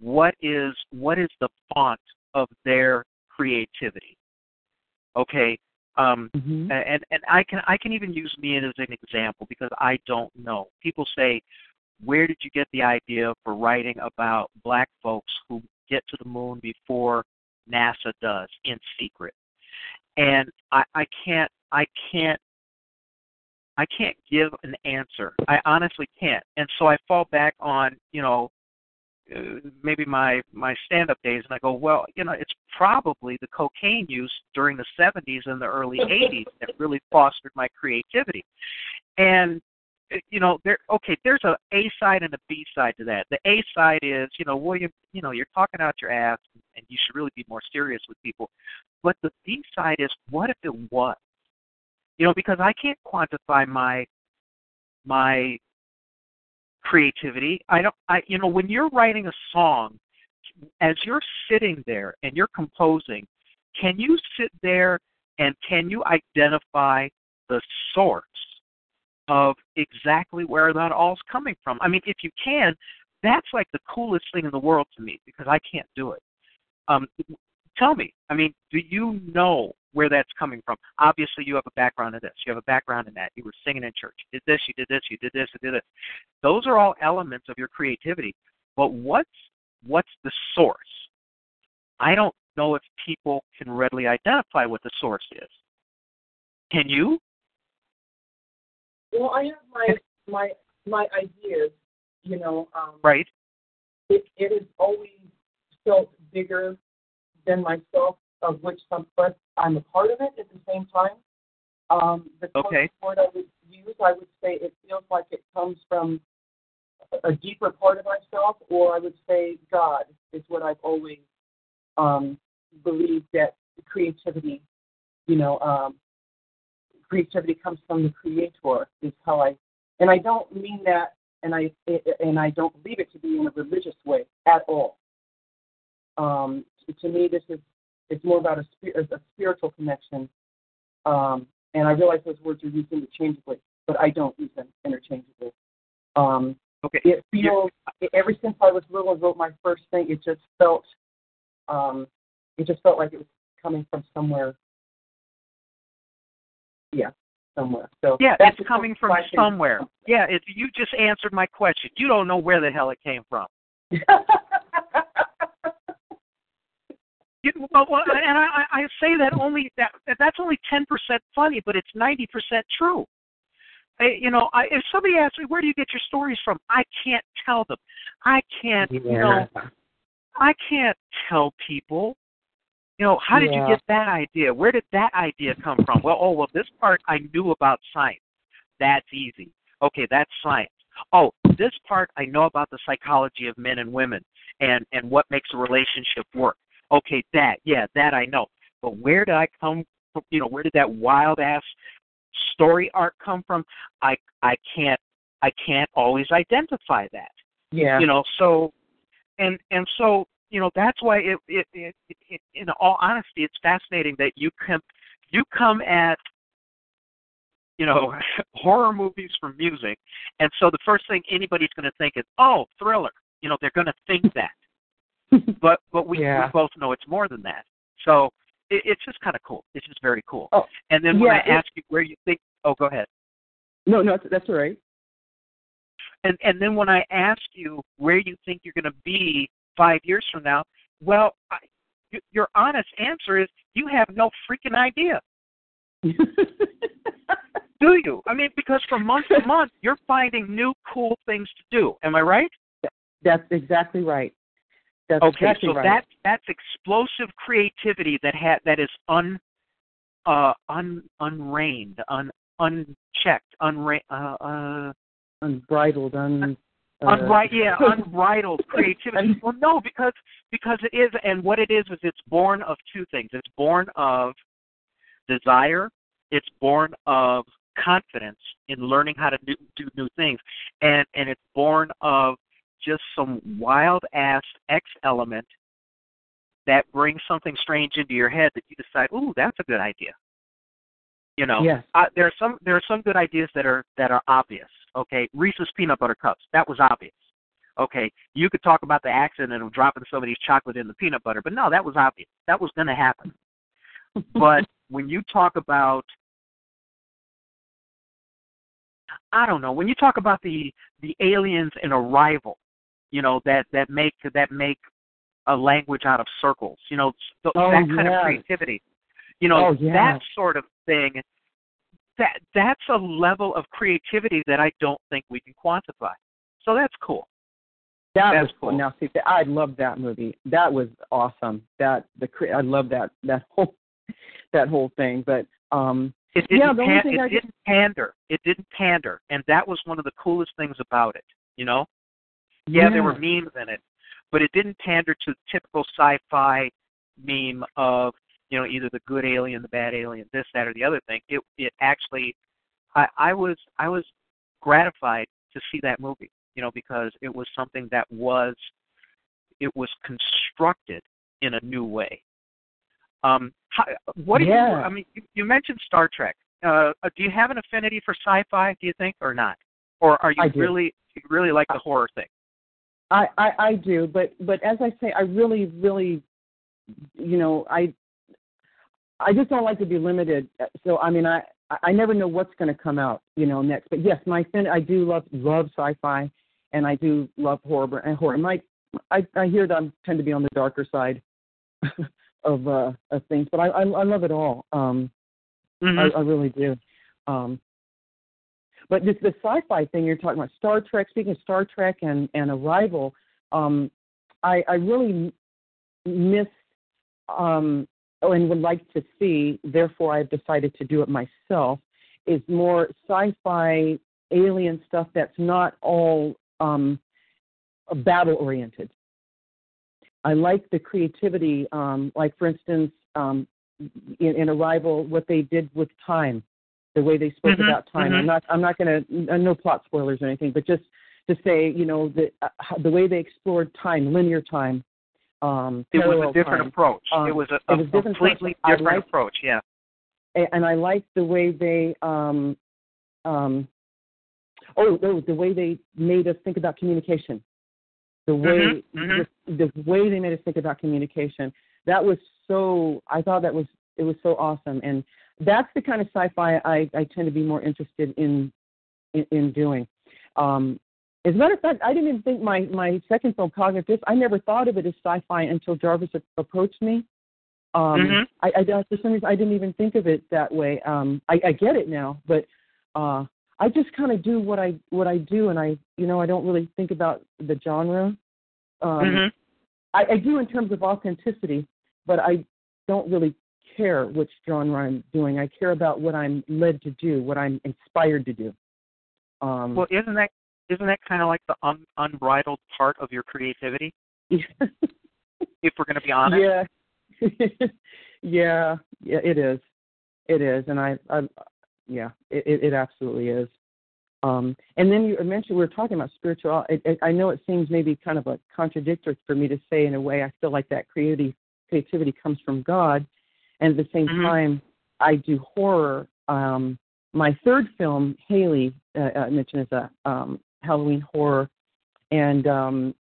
what is what is the font of their creativity. Okay, um, mm-hmm. and and I can I can even use me as an example, because I don't know. People say, "Where did you get the idea for writing about black folks who get to the moon before NASA does in secret?" And I, I can't, I can't, I can't give an answer. I honestly can't. And so I fall back on, you know, maybe my, my stand-up days, and I go, well, you know, it's probably the cocaine use during the seventies and the early eighties that really fostered my creativity. And, you know, there, okay, there's a A side and a B side to that. The A side is, you know, William, you know, you're talking out your ass, and you should really be more serious with people. But the B side is, what if it was? You know, because I can't quantify my my creativity. I don't. I, you know, when you're writing a song, as you're sitting there and you're composing, can you sit there and can you identify the source of exactly where that all's coming from? I mean, if you can, that's like the coolest thing in the world to me, because I can't do it. Um, tell me, I mean, do you know where that's coming from? Obviously, you have a background in this. You have a background in that. You were singing in church. You did this, you did this, you did this, you did this. Those are all elements of your creativity. But what's what's the source? I don't know if people can readily identify what the source is. Can you? Well, I have my my my ideas, you know. Um, right. It it has always felt bigger than myself, of which some, but I'm a part of it at the same time. Um, the okay. word I would use, I would say, it feels like it comes from a deeper part of myself, or I would say God is what I've always um, believed that creativity, you know. Um, Creativity comes from the Creator, is how I, and I don't mean that, and I and I don't believe it to be in a religious way at all. Um, to me, this is it's more about a, a spiritual connection, um, and I realize those words are used interchangeably, but I don't use them interchangeably. Um, okay. It feels yeah. ever since I was little and wrote my first thing, it just felt, um, it just felt like it was coming from somewhere. Yeah, somewhere. So yeah, that's it's coming from question. somewhere. Yeah, it, you just answered my question. You don't know where the hell it came from. You, well, well, and I, I say that only that that's only ten percent funny, but it's ninety percent true. I, you know, I, if somebody asks me, where do you get your stories from? I can't tell them. I can't, yeah. you know, I can't tell people, you know, how did yeah. you get that idea? Where did that idea come from? Well, oh, well, this part I knew about science. That's easy. Okay, that's science. Oh, this part I know about the psychology of men and women and, and what makes a relationship work. Okay, that, yeah, that I know. But where did I come from? You know, where did that wild-ass story arc come from? I I can't I can't always identify that. Yeah. You know, so, and and so, you know, that's why it, it, it, it in all honesty, it's fascinating that you come you come at, you know, horror movies from music, and so the first thing anybody's going to think is, oh, thriller. You know, they're going to think that. But but we, yeah. we both know it's more than that. So it, it's just kind of cool. It's just very cool. Oh, and then when yeah, I ask you where you think, oh, go ahead. No, no, that's all right. And and then when I ask you where you think you're going to be five years from now, well, I, your honest answer is you have no freaking idea. Do you? I mean, because from month to month, you're finding new cool things to do. Am I right? That's exactly right. That's okay, exactly so right. that that's explosive creativity that ha- that is un uh un unreined, un unchecked, unra- uh, uh unbridled, un, un uh, unbri- yeah, unbridled creativity. Well, no, because because it is, and what it is is it's born of two things. It's born of desire. It's born of confidence in learning how to do, do new things, and and it's born of just some wild-ass X element that brings something strange into your head that you decide, ooh, that's a good idea. You know, yes. uh, there are some there are some good ideas that are that are obvious. Okay, Reese's peanut butter cups, that was obvious. Okay, you could talk about the accident of dropping somebody's chocolate in the peanut butter, but no, that was obvious. That was going to happen. But when you talk about I don't know. When you talk about the, the aliens in Arrival, you know, that, that make that make a language out of circles, you know, th- oh, that kind yes. of creativity, you know, oh, yes. that sort of thing. That that's a level of creativity that I don't think we can quantify. So that's cool. That that's was cool. Now, see, I loved that movie. That was awesome. That the I love that that whole that whole thing. But um. It didn't, yeah, pan- it didn't did... pander. It didn't pander, and that was one of the coolest things about it. You know, yeah, yeah, there were memes in it, but it didn't pander to the typical sci-fi meme of you know either the good alien, the bad alien, this, that, or the other thing. It it actually, I, I was I was gratified to see that movie. You know, because it was something that was it was constructed in a new way. Um, how, what do yeah. you? I mean, you, you mentioned Star Trek. Uh, do you have an affinity for sci-fi? Do you think, or not? Or are you I really, do. you really like the I, horror thing? I, I, I do, but but as I say, I really, really, you know, I I just don't like to be limited. So I mean, I I never know what's going to come out, you know, next. But yes, my fin, I do love love sci-fi, and I do love horror and horror. My I I hear that I tend to be on the darker side. Of, uh, of things, but I, I I love it all. Um, mm-hmm. I, I really do. Um, but this the sci-fi thing you're talking about, Star Trek. Speaking of Star Trek and and Arrival, um, I I really miss um, oh, and would like to see. Therefore, I've decided to do it myself. Is more sci-fi alien stuff that's not all um, battle oriented. I like the creativity, um, like, for instance, um, in, in Arrival, what they did with time, the way they spoke mm-hmm, about time. Mm-hmm. I'm not I'm not going to, no plot spoilers or anything, but just to say, you know, the, uh, the way they explored time, linear time. Um, it was a different time. approach. Um, it was a, a it was completely different, different liked, approach, yeah. And I liked the way they, um, um, oh, no, the way they made us think about communication. The way mm-hmm, mm-hmm. The, the way they made us think about communication, that was so, I thought that was, it was so awesome. And that's the kind of sci-fi I, I tend to be more interested in in, in doing. Um, as a matter of fact, I didn't even think my, my second film, Cognitive Dis, I never thought of it as sci-fi until Jarvis approached me Um, mm-hmm. I, I, for some reason, I didn't even think of it that way. Um, I, I get it now, but uh, I just kind of do what I what I do, and I, you know, I don't really think about the genre. Um, mm-hmm. I, I do in terms of authenticity, but I don't really care which genre I'm doing. I care about what I'm led to do, what I'm inspired to do. Um, well, isn't that isn't that kind of like the un, unbridled part of your creativity? Yeah. If we're going to be honest. Yeah. yeah, yeah, it is. It is, and I, I yeah, it, it absolutely is. Um, and then you mentioned we were talking about spirituality. I, I know it seems maybe kind of a contradictory for me to say in a way. I feel like that creativity creativity comes from God, and at the same mm-hmm. time, I do horror. Um, my third film, Haley, uh, uh, mentioned as a um, Halloween horror, and. Um,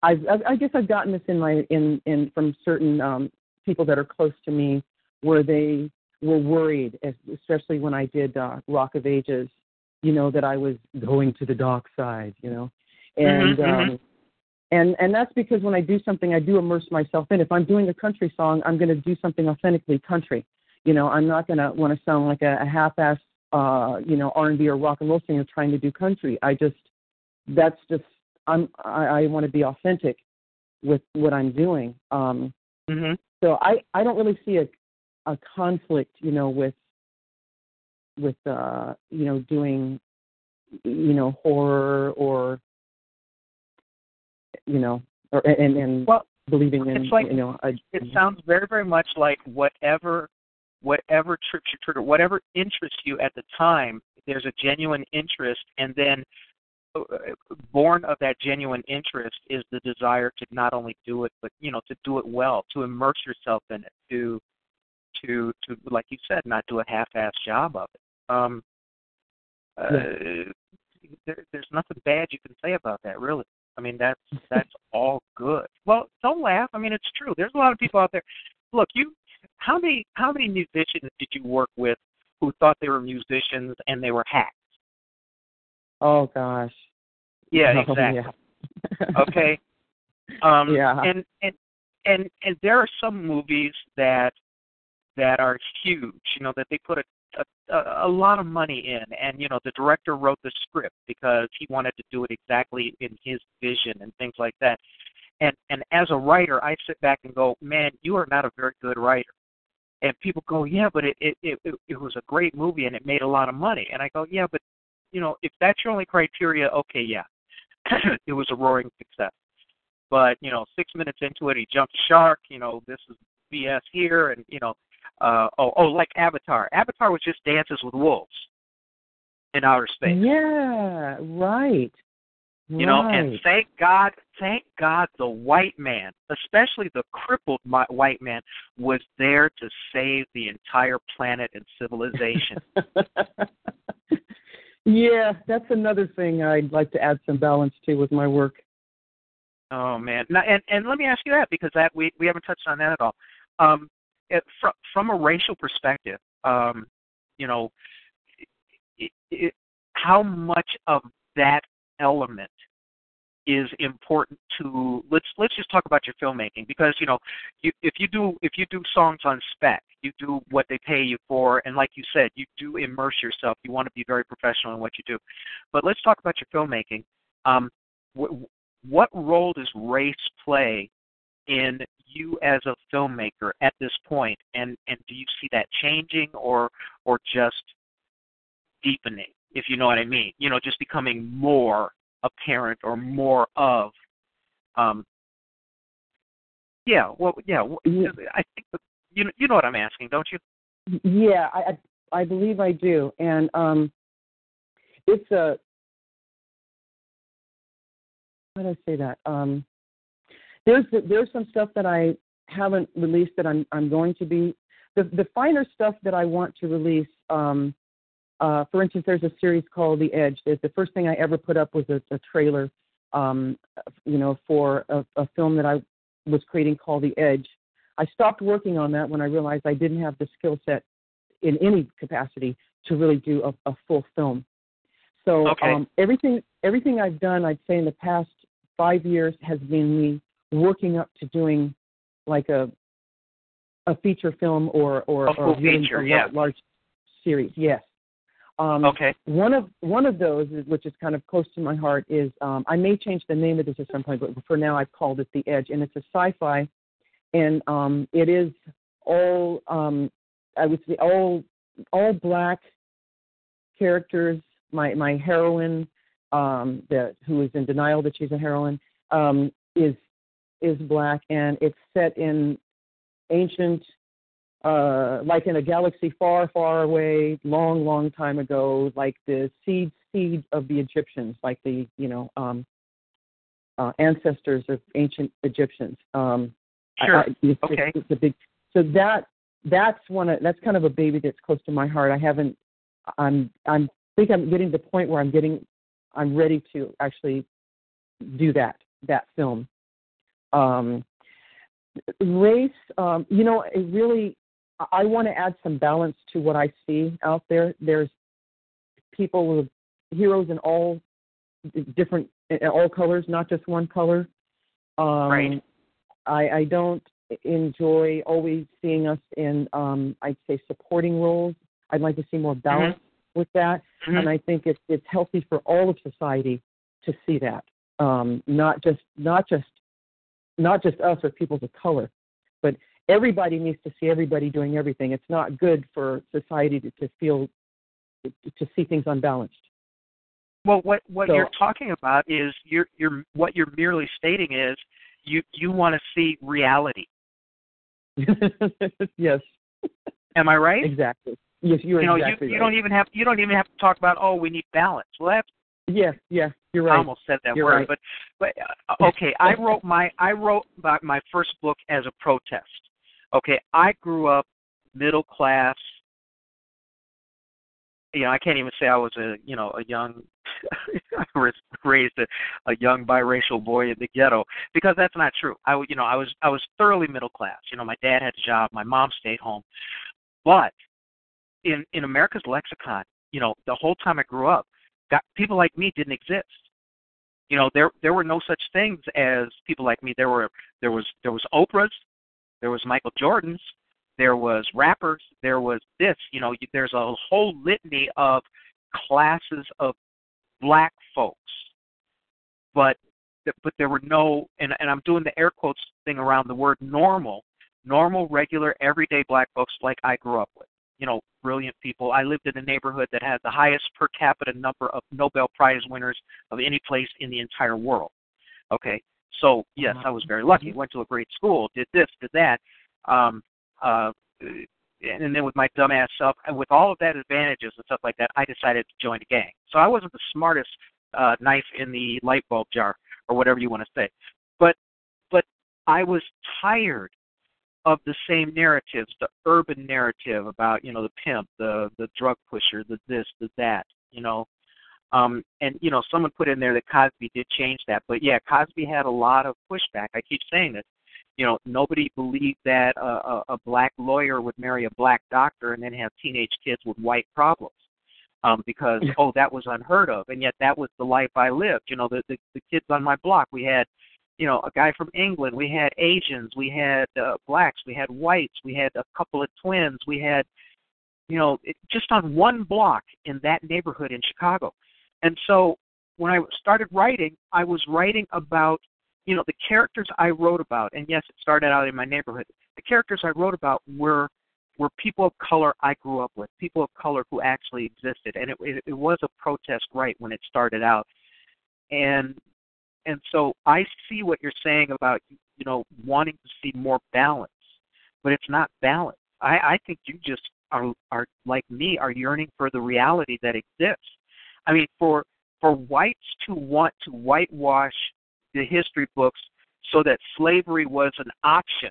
I've, I guess I've gotten this in my in, in from certain um, people that are close to me, where they were worried, especially when I did uh, Rock of Ages, you know, that I was going to the dark side, you know, and mm-hmm. um, and and that's because when I do something, I do immerse myself in. If I'm doing a country song, I'm going to do something authentically country, you know. I'm not going to want to sound like a, a half-assed, uh, you know, R and B or rock and roll singer trying to do country. I just that's just. I'm, I, I want to be authentic with what I'm doing. Um, mm-hmm. So I, I don't really see a a conflict, you know, with with uh, you know doing you know horror or you know or and and well, believing in like, you know. A, it sounds very very much like whatever whatever trips you trigger, whatever interests you at the time. There's a genuine interest, and then. Born of that genuine interest is the desire to not only do it, but you know, to do it well, to immerse yourself in it, to, to, to, like you said, not do a half-assed job of it. Um, uh, yeah. there, there's nothing bad you can say about that, really. I mean, that's that's all good. Well, don't laugh. I mean, it's true. There's a lot of people out there. Look, you, how many how many musicians did you work with who thought they were musicians and they were hacks? Oh gosh. Yeah, exactly. Oh, yeah. okay. Um yeah. and, and and and there are some movies that that are huge, you know, that they put a a, a lot of money in, and you know, the director wrote the script because he wanted to do it exactly in his vision and things like that. And and as a writer, I sit back and go, "Man, you are not a very good writer." And people go, "Yeah, but it it it, it was a great movie and it made a lot of money." And I go, "Yeah, but you know, if that's your only criteria, okay, yeah, it was a roaring success. But, you know, six minutes into it, he jumped the shark, you know, this is B S here, and, you know, uh, oh, oh, like Avatar. Avatar was just dances with wolves in outer space. Yeah, right. You right. know, and thank God, thank God the white man, especially the crippled white man, was there to save the entire planet and civilization. Yeah, that's another thing I'd like to add some balance to with my work. Oh, man. Now, and, and let me ask you that, because that we, we haven't touched on that at all. Um, it, from, from a racial perspective, um, you know, it, it, how much of that element is important to let's let's just talk about your filmmaking, because you know you, if you do if you do songs on spec, you do what they pay you for, and like you said, you do immerse yourself. You want to be very professional in what you do, but let's talk about your filmmaking. Um, wh- what role does race play in you as a filmmaker at this point, and and do you see that changing or or just deepening, if you know what I mean? You know, just becoming more apparent or more of, um, yeah, well, yeah, well, I think the, you know, you know what I'm asking, don't you? Yeah, I I believe I do, and um, it's a how do I say that? Um, there's there's some stuff that I haven't released that I'm I'm going to be the the finer stuff that I want to release. Um, Uh, for instance, there's a series called The Edge. The, the first thing I ever put up was a, a trailer, um, you know, for a, a film that I was creating called The Edge. I stopped working on that when I realized I didn't have the skill set in any capacity to really do a, a full film. So okay. um, everything everything I've done, I'd say in the past five years, has been me working up to doing like a a feature film or or, or feature, a yeah. large, large series. Yes. Um, okay. One of one of those, which is kind of close to my heart, is um, I may change the name of this at some point, but for now I've called it The Edge, and it's a sci-fi, and um, it is all um, I would say all all black characters. My my heroine, um, the who is in denial that she's a heroine, um, is is black, and it's set in ancient. Uh, like in a galaxy far, far away, long, long time ago, like the seed, seed of the Egyptians, like the, you know, um, uh, ancestors of ancient Egyptians. Um, sure. I, I, it's, okay. It's, it's a big. So that that's one. Of, that's kind of a baby that's close to my heart. I haven't. I'm. I'm. Think I'm getting to the point where I'm getting. I'm ready to actually do that. That film. Um, race. Um, you know, it really. I want to add some balance to what I see out there. There's people with heroes in all different, all colors, not just one color. Um, right. I, I don't enjoy always seeing us in, um, I'd say, supporting roles. I'd like to see more balance mm-hmm. with that, mm-hmm. and I think it's it's healthy for all of society to see that, um, not just not just not just us or people of color, but everybody needs to see everybody doing everything. It's not good for society to, to feel, to, to see things unbalanced. Well, what, what so, you're talking about is you're, you're, what you're merely stating is you, you want to see reality. Yes. Am I right? Exactly. Yes, you're you know, exactly you, you right. Don't even have, you don't even have to talk about, oh, we need balance. Well, that's, Yes, yeah, yeah, you're right. I almost said that you're word, right. but but uh, okay. I wrote my I wrote my, my first book as a protest. Okay, I grew up middle class. You know, I can't even say I was a you know a young. I was raised a, a young biracial boy in the ghetto because that's not true. I you know I was I was thoroughly middle class. You know, my dad had a job, my mom stayed home, but in in America's lexicon, you know, the whole time I grew up. Got, people like me didn't exist. You know, there there were no such things as people like me. There were there was there was Oprah's, there was Michael Jordan's, there was rappers, there was this. You know, you, there's a whole litany of classes of black folks, but but there were no. And, and I'm doing the air quotes thing around the word normal, normal, regular, everyday black folks like I grew up with. You know, brilliant people. I lived in a neighborhood that had the highest per capita number of Nobel Prize winners of any place in the entire world. Okay, so yes, I was very lucky. Went to a great school, did this, did that, um, uh, and then with my dumbass self, and with all of that advantages and stuff like that, I decided to join a gang. So I wasn't the smartest uh, knife in the light bulb jar, or whatever you want to say, but but I was tired of the same narratives, the urban narrative about, you know, the pimp, the the drug pusher, the this, the that, you know. Um, and, you know, someone put in there that Cosby did change that. But, yeah, Cosby had a lot of pushback. I keep saying this. You know, nobody believed that a, a, a black lawyer would marry a black doctor and then have teenage kids with white problems um, because, oh, that was unheard of. And yet that was the life I lived. You know, the, the, the kids on my block, we had, you know, a guy from England, we had Asians, we had uh, blacks, we had whites, we had a couple of twins, we had, you know, it, just on one block in that neighborhood in Chicago. And so when I started writing, I was writing about, you know, the characters I wrote about, and yes, it started out in my neighborhood. The characters I wrote about were were people of color I grew up with, people of color who actually existed. And it, it, it was a protest right when it started out. And And so I see what you're saying about, you know, wanting to see more balance, but it's not balance. I, I think you just are, are, like me, are yearning for the reality that exists. I mean, for for whites to want to whitewash the history books so that slavery was an option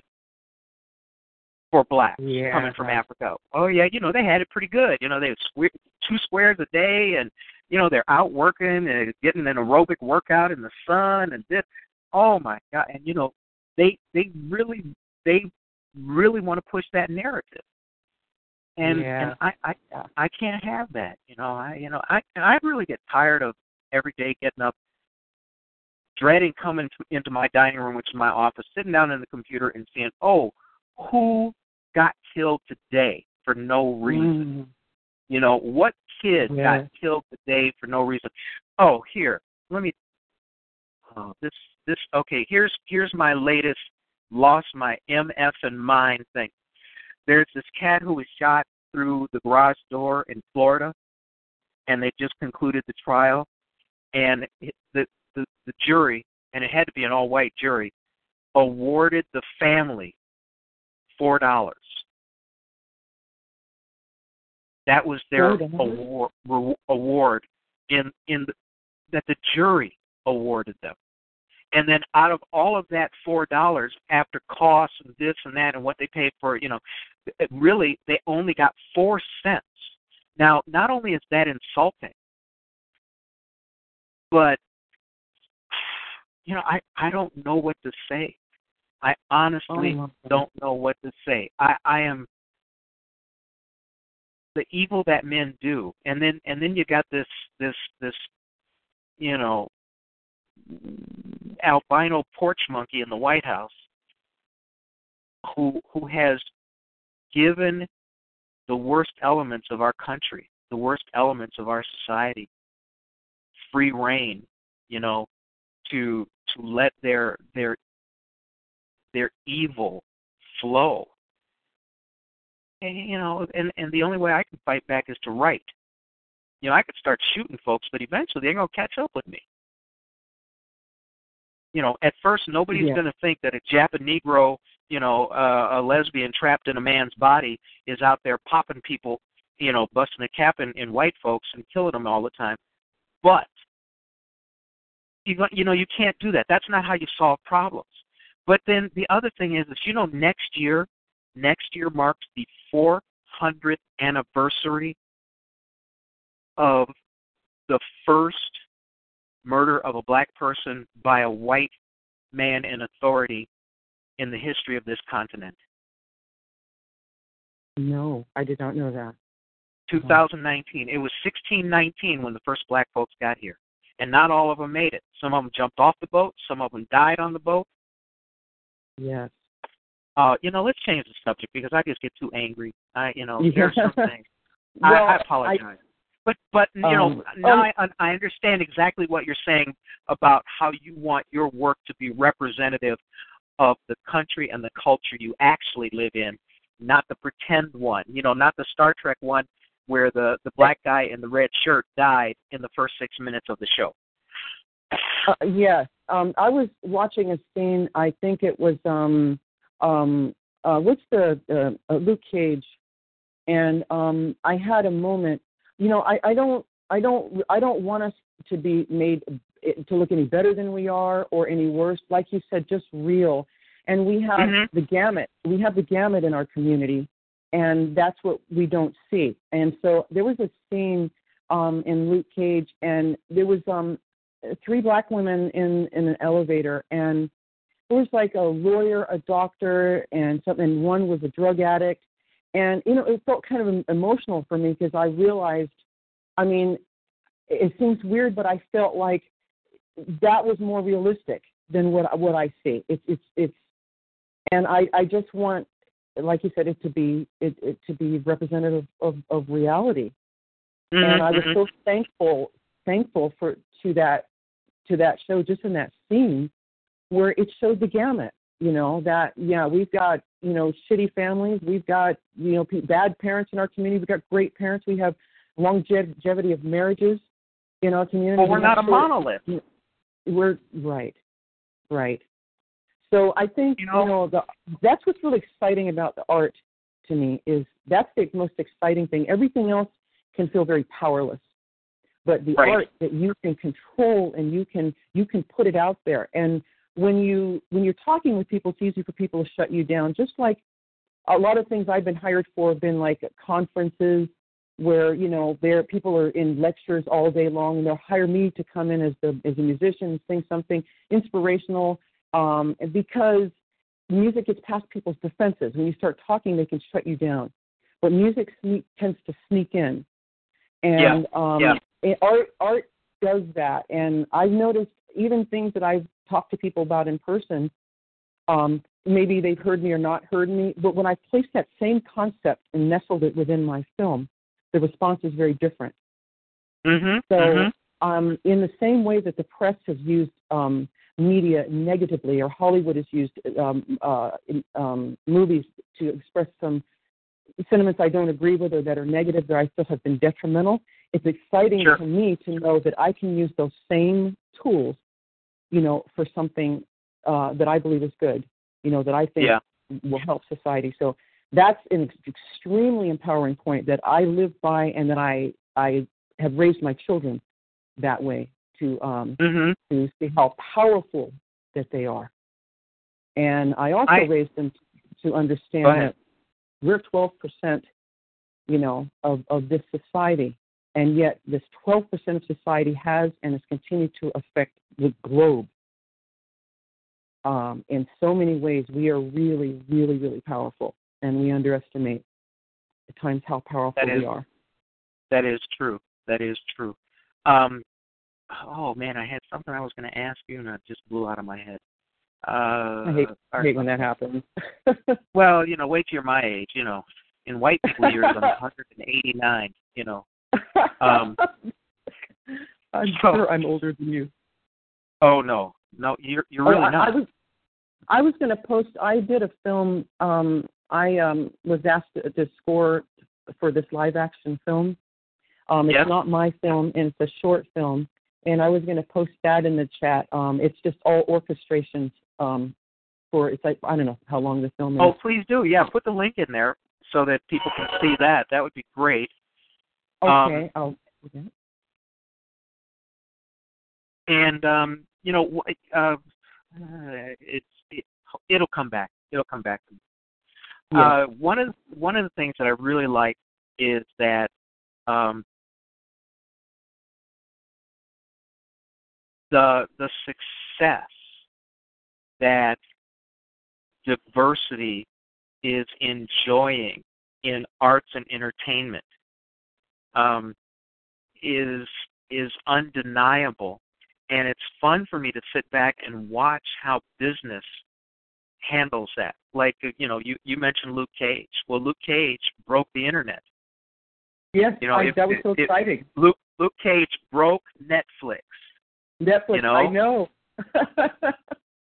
for blacks yeah. coming from Africa. Oh, yeah, you know, they had it pretty good. You know, they had two squares a day and, you know, they're out working and getting an aerobic workout in the sun and this. Oh, my God. And, you know, they they really they really want to push that narrative. And, yeah. and I, I I can't have that. You know, I you know I I really get tired of every day getting up, dreading coming to, into my dining room, which is my office, sitting down in the computer and saying, oh, who got killed today for no reason? Mm. You know, what kid yeah. got killed today for no reason? Oh, here, let me, oh, this, this, okay, here's here's my latest lost my M F and mind thing. There's this cat who was shot through the garage door in Florida, and they just concluded the trial, and the the, the jury, and it had to be an all-white jury, awarded the family four dollars. That was their award, re, award in in the, that the jury awarded them. And then out of all of that four dollars, after costs and this and that and what they paid for, you know, really they only got four cents. Now, not only is that insulting, but, you know, I, I don't know what to say. I honestly oh, don't know what to say. I, I am the evil that men do. And then and then you got this this this you know albino porch monkey in the White House who who has given the worst elements of our country, the worst elements of our society, free reign, you know, to to let their their their evil flow. And, you know, and, and the only way I can fight back is to write. You know, I could start shooting folks, but eventually they're going to catch up with me. You know, at first nobody's yeah. going to think that a Japanegro, you know, uh, a lesbian trapped in a man's body is out there popping people, you know, busting a cap in, in white folks and killing them all the time. But, you, you know, you can't do that. That's not how you solve problems. But then the other thing is, that, you know, next year, Next year marks the four hundredth anniversary of the first murder of a black person by a white man in authority in the history of this continent. No, I did not know that. two thousand nineteen. It was sixteen nineteen when the first black folks got here. And not all of them made it. Some of them jumped off the boat. Some of them died on the boat. Yes. Uh, you know, let's change the subject because I just get too angry. I, you know, there's some things. well, I, I apologize. I, but, but you um, know, now um, I, I understand exactly what you're saying about how you want your work to be representative of the country and the culture you actually live in, not the pretend one, you know, not the Star Trek one where the, the black guy in the red shirt died in the first six minutes of the show. uh, yes. Um, I was watching a scene, I think it was... Um, Um, uh, what's the uh, uh, Luke Cage? And um, I had a moment. You know, I, I don't, I don't, I don't want us to be made to look any better than we are or any worse. Like you said, just real. And we have mm-hmm. the gamut. We have the gamut in our community, and that's what we don't see. And so there was a scene um, in Luke Cage, and there was um, three black women in, in an elevator, and it was like a lawyer, a doctor, and something. One was a drug addict. And, you know, it felt kind of emotional for me because I realized, I mean, it seems weird, but I felt like that was more realistic than what what I see. It's, it's, it's, and I, I just want, like you said, it to be, it, it to be representative of, of reality. Mm-hmm. And I was so thankful, thankful for, to that, to that show, just in that scene, where it showed the gamut, you know, that, yeah, we've got, you know, shitty families. We've got, you know, p- bad parents in our community. We've got great parents. We have longevity of marriages in our community. Well, we're not a monolith. We're, right, right. So I think, you know, you know the, that's what's really exciting about the art to me is that's the most exciting thing. Everything else can feel very powerless. But the right. art that you can control and you can you can put it out there. And When, you, when you're talking with people, it's easy for people to shut you down. Just like a lot of things I've been hired for have been like conferences where, you know, there people are in lectures all day long, and they'll hire me to come in as, the, as a musician, sing something inspirational, um, because music gets past people's defenses. When you start talking, they can shut you down. But music sneak, tends to sneak in. And yeah. Um, yeah. It, art, art does that. And I've noticed even things that I've talk to people about in person, um, maybe they've heard me or not heard me, but when I placed that same concept and nestled it within my film, the response is very different. Mm-hmm, so mm-hmm. Um, in the same way that the press has used um, media negatively, or Hollywood has used um, uh, um, movies to express some sentiments I don't agree with or that are negative, that I still have been detrimental, it's exciting sure. to me to know that I can use those same tools, you know, for something uh, that I believe is good, you know, that I think yeah. will help society. So that's an extremely empowering point that I live by, and that I I have raised my children that way to um, mm-hmm. to see how powerful that they are. And I also I, raised them to understand that we're twelve percent, you know, of, of this society, and yet this twelve percent of society has and has continued to affect the globe. Um, in so many ways, we are really, really, really powerful, and we underestimate at times how powerful that is, we are. That is true. That is true. Um, oh, man, I had something I was going to ask you, and it just blew out of my head. Uh, I hate, our, hate when that happens. Well, you know, wait till you're my age, you know. In white people, you're one hundred eighty-nine, you know. Um, I'm so, sure I'm older than you. Oh, no. No, you're, you're really oh, not. I was, I was going to post, I did a film, um, I um, was asked to, to score for this live-action film. Um, it's yes. not my film, and it's a short film, and I was going to post that in the chat. Um, it's just all orchestrations um, for, it's like, I don't know how long the film is. Oh, please do. Yeah, put the link in there so that people can see that. That would be great. Okay. Um, I'll do that. And, um, you know, uh, it's, it, it'll come back. It'll come back to me. Yeah. Uh, one of one of the things that I really like is that um, the the success that diversity is enjoying in arts and entertainment um, is is undeniable, and it's fun for me to sit back and watch how business handles that. Like, you know, you, you mentioned Luke Cage. Well, Luke Cage broke the internet. Yes, you know, I, if, that was so if, exciting. Luke, Luke Cage broke Netflix. Netflix, you know? I know.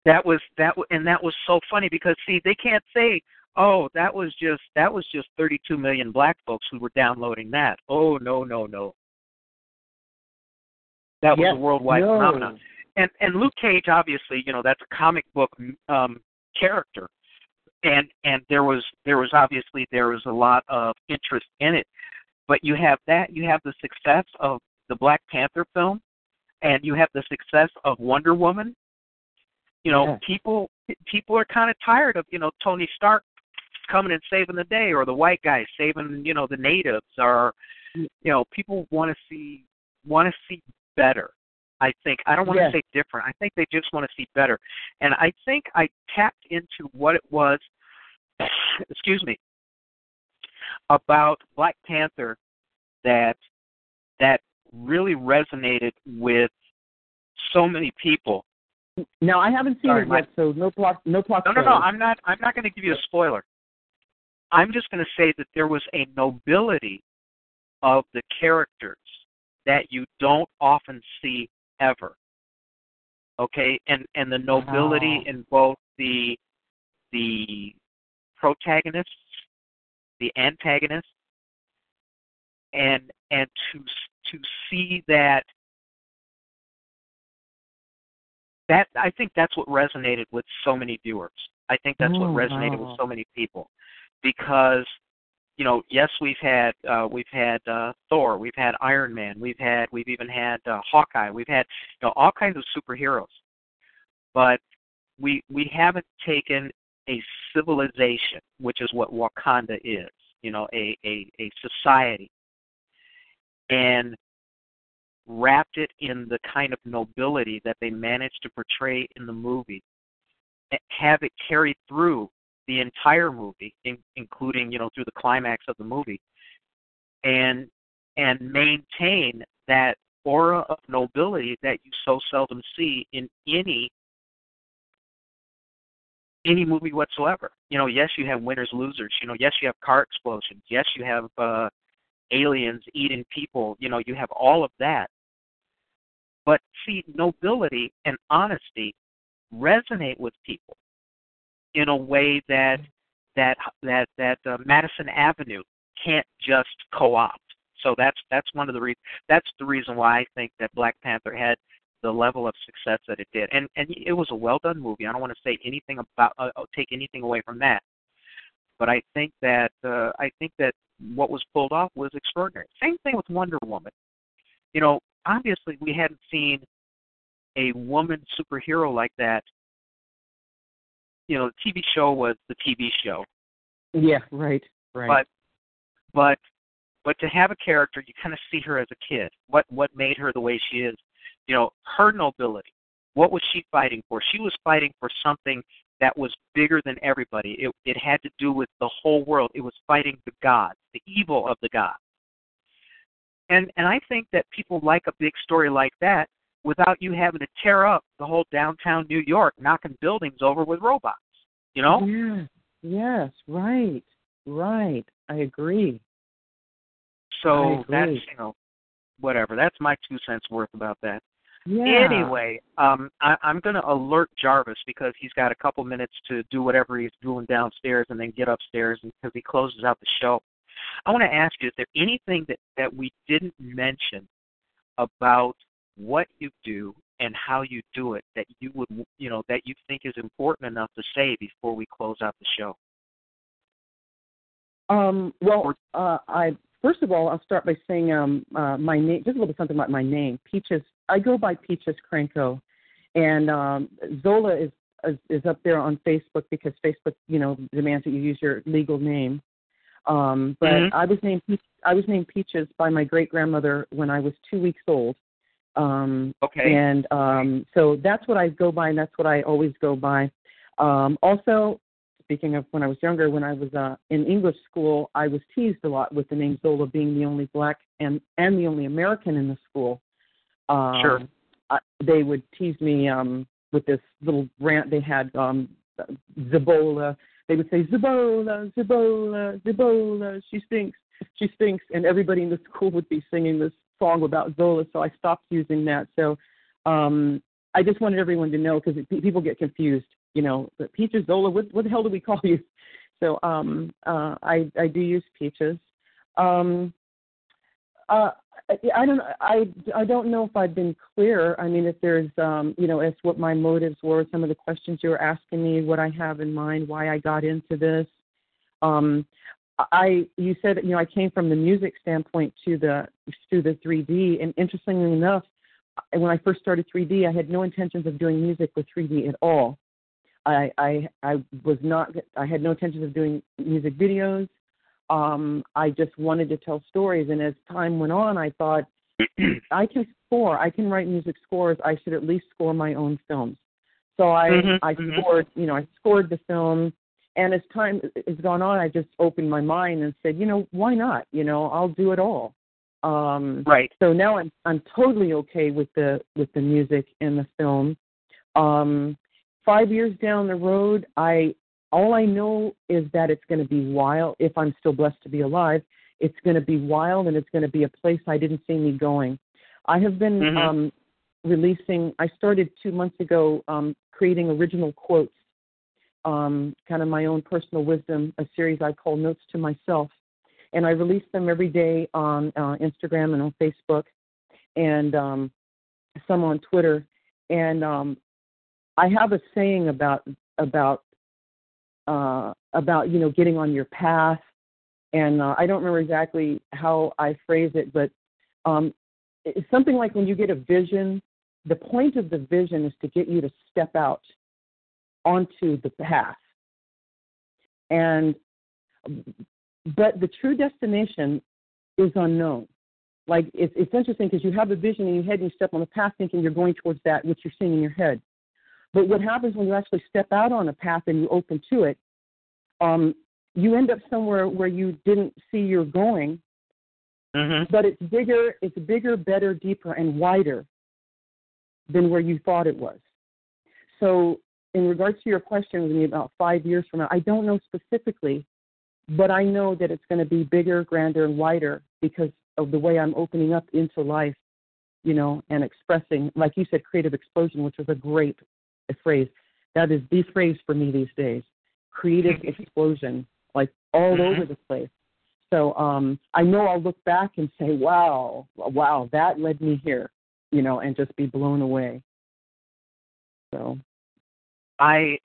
that was that, and that was so funny because see, they can't say, oh, that was just that was just thirty-two million black folks who were downloading that. Oh no, no, no. That was yes, a worldwide no. phenomenon. And and Luke Cage, obviously, you know, that's a comic book um, character. And and there was there was obviously there was a lot of interest in it, but you have that you have the success of the Black Panther film, and you have the success of Wonder Woman. You know, yeah. people people are kind of tired of, you know, Tony Stark coming and saving the day, or the white guy saving, you know, the natives, or you know, people want to see want to see better. I think I don't want yes. to say different. I think they just want to see better, and I think I tapped into what it was. Excuse me. About Black Panther, that that really resonated with so many people. Now I haven't seen Sorry, it yet, so no plot, no plot. No, no, no. I'm not. I'm not going to give you a spoiler. I'm just going to say that there was a nobility of the characters that you don't often see ever, okay? And and the nobility wow. in both the the protagonists, the antagonists, and and to to see that that I think that's what resonated with so many viewers. I think that's oh, what resonated wow. with so many people, because you know, yes, we've had uh, we've had uh, Thor, we've had Iron Man, we've had we've even had uh, Hawkeye, we've had you know, all kinds of superheroes, but we we haven't taken a civilization, which is what Wakanda is, you know, a a, a society, and wrapped it in the kind of nobility that they managed to portray in the movie, have it carried through the entire movie, in, including, you know, through the climax of the movie, and and maintain that aura of nobility that you so seldom see in any any movie whatsoever. You know, yes, you have winners, losers. You know, yes, you have car explosions. Yes, you have uh, aliens eating people. You know, you have all of that. But see, nobility and honesty resonate with people in a way that that that that uh, Madison Avenue can't just co-opt. So that's that's one of the re- that's the reason why I think that Black Panther had the level of success that it did, and and it was a well done movie. I don't want to say anything about uh, take anything away from that, but I think that uh, I think that what was pulled off was extraordinary. Same thing with Wonder Woman. You know, obviously we hadn't seen a woman superhero like that. You know, the T V show was the T V show. Yeah, right, right. But, but, but to have a character, you kind of see her as a kid. What what made her the way she is? You know, her nobility. What was she fighting for? She was fighting for something that was bigger than everybody. It it had to do with the whole world. It was fighting the gods, the evil of the gods. And and I think that people like a big story like that without you having to tear up the whole downtown New York, knocking buildings over with robots, you know? Yeah. Yes, right, right. I agree. So I agree. That's, you know, whatever. That's my two cents worth about that. Yeah. Anyway, um, I, I'm going to alert Jarvis because he's got a couple minutes to do whatever he's doing downstairs and then get upstairs because he closes out the show. I want to ask you, is there anything that, that we didn't mention about what you do and how you do it that you would, you know, that you think is important enough to say before we close out the show? Um, well, uh, I first of all, I'll start by saying um, uh, my name. Just a little bit something about my name, Peaches. I go by Peaches Chrenko, and um, Zola is, is is up there on Facebook because Facebook, you know, demands that you use your legal name. Um, but mm-hmm. I was named I was named Peaches by my great grandmother when I was two weeks old. Um, okay. And um, so that's what I go by, and that's what I always go by. Um, also, speaking of when I was younger, when I was uh, in English school, I was teased a lot with the name Zola being the only Black and, and the only American in the school. Um, sure. I, they would tease me um, with this little rant they had, um, Zabola. They would say, Zabola, Zabola, Zabola, she stinks, she stinks. And everybody in the school would be singing this song about Zola, so I stopped using that. So um, I just wanted everyone to know because people get confused, you know, Peaches, Zola, what, what the hell do we call you? So um, uh, I, I do use Peaches. Um, uh, I, I don't I, I don't know if I've been clear. I mean, if there's, um, you know, as what my motives were, some of the questions you were asking me, what I have in mind, why I got into this. Um I you said you know I came from the music standpoint to the to the three D, and interestingly enough, when I first started three D, I had no intentions of doing music with three D at all. I I, I was not I had no intentions of doing music videos. Um, I just wanted to tell stories, and as time went on, I thought I can score. I can write music scores. I should at least score my own films. So I mm-hmm, I scored mm-hmm. you know I scored the film. And as time has gone on, I just opened my mind and said, you know, why not? You know, I'll do it all. Um, right. So now I'm I'm totally okay with the with the music and the film. Um, five years down the road, I all I know is that it's going to be wild. If I'm still blessed to be alive, it's going to be wild, and it's going to be a place I didn't see me going. I have been mm-hmm. um, releasing. I started two months ago um, creating original quotes. Um, kind of my own personal wisdom, a series I call Notes to Myself. And I release them every day on uh, Instagram and on Facebook and um, some on Twitter. And um, I have a saying about, about, uh, about you know, getting on your path. And uh, I don't remember exactly how I phrase it, but um, it's something like when you get a vision, the point of the vision is to get you to step out onto the path. And but the true destination is unknown. Like it's it's interesting because you have a vision in your head and you step on the path thinking you're going towards that which you're seeing in your head. But what happens when you actually step out on a path and you open to it, um, you end up somewhere where you didn't see you're going, mm-hmm. but it's bigger, it's bigger, better, deeper, and wider than where you thought it was. So in regards to your question with me about five years from now, I don't know specifically, but I know that it's going to be bigger, grander, and wider because of the way I'm opening up into life, you know, and expressing, like you said, creative explosion, which was a great phrase. That is the phrase for me these days, creative explosion, like all over the place. So um, I know I'll look back and say, wow, wow, that led me here, you know, and just be blown away. So I,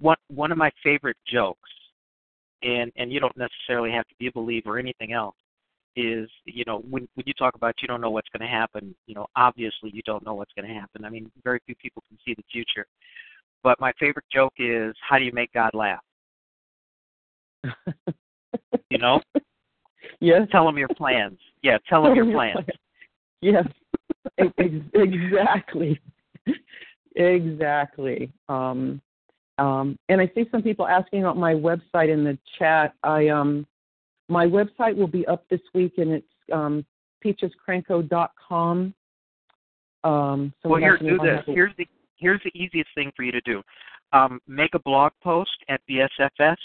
one, one of my favorite jokes, and, and you don't necessarily have to be a believer or anything else, is, you know, when, when you talk about you don't know what's going to happen, you know, obviously you don't know what's going to happen. I mean, very few people can see the future. But my favorite joke is, how do you make God laugh? You know? Yes. Tell him your plans. Yeah, tell, tell him your, your plans. plans. Yes. Exactly. Exactly. Um, um, and I see some people asking about my website in the chat. I um. My website will be up this week, and it's um, peaches chrenko dot com. Um, so well, here, do this. To... Here's the here's the easiest thing for you to do. Um, make a blog post at B S F S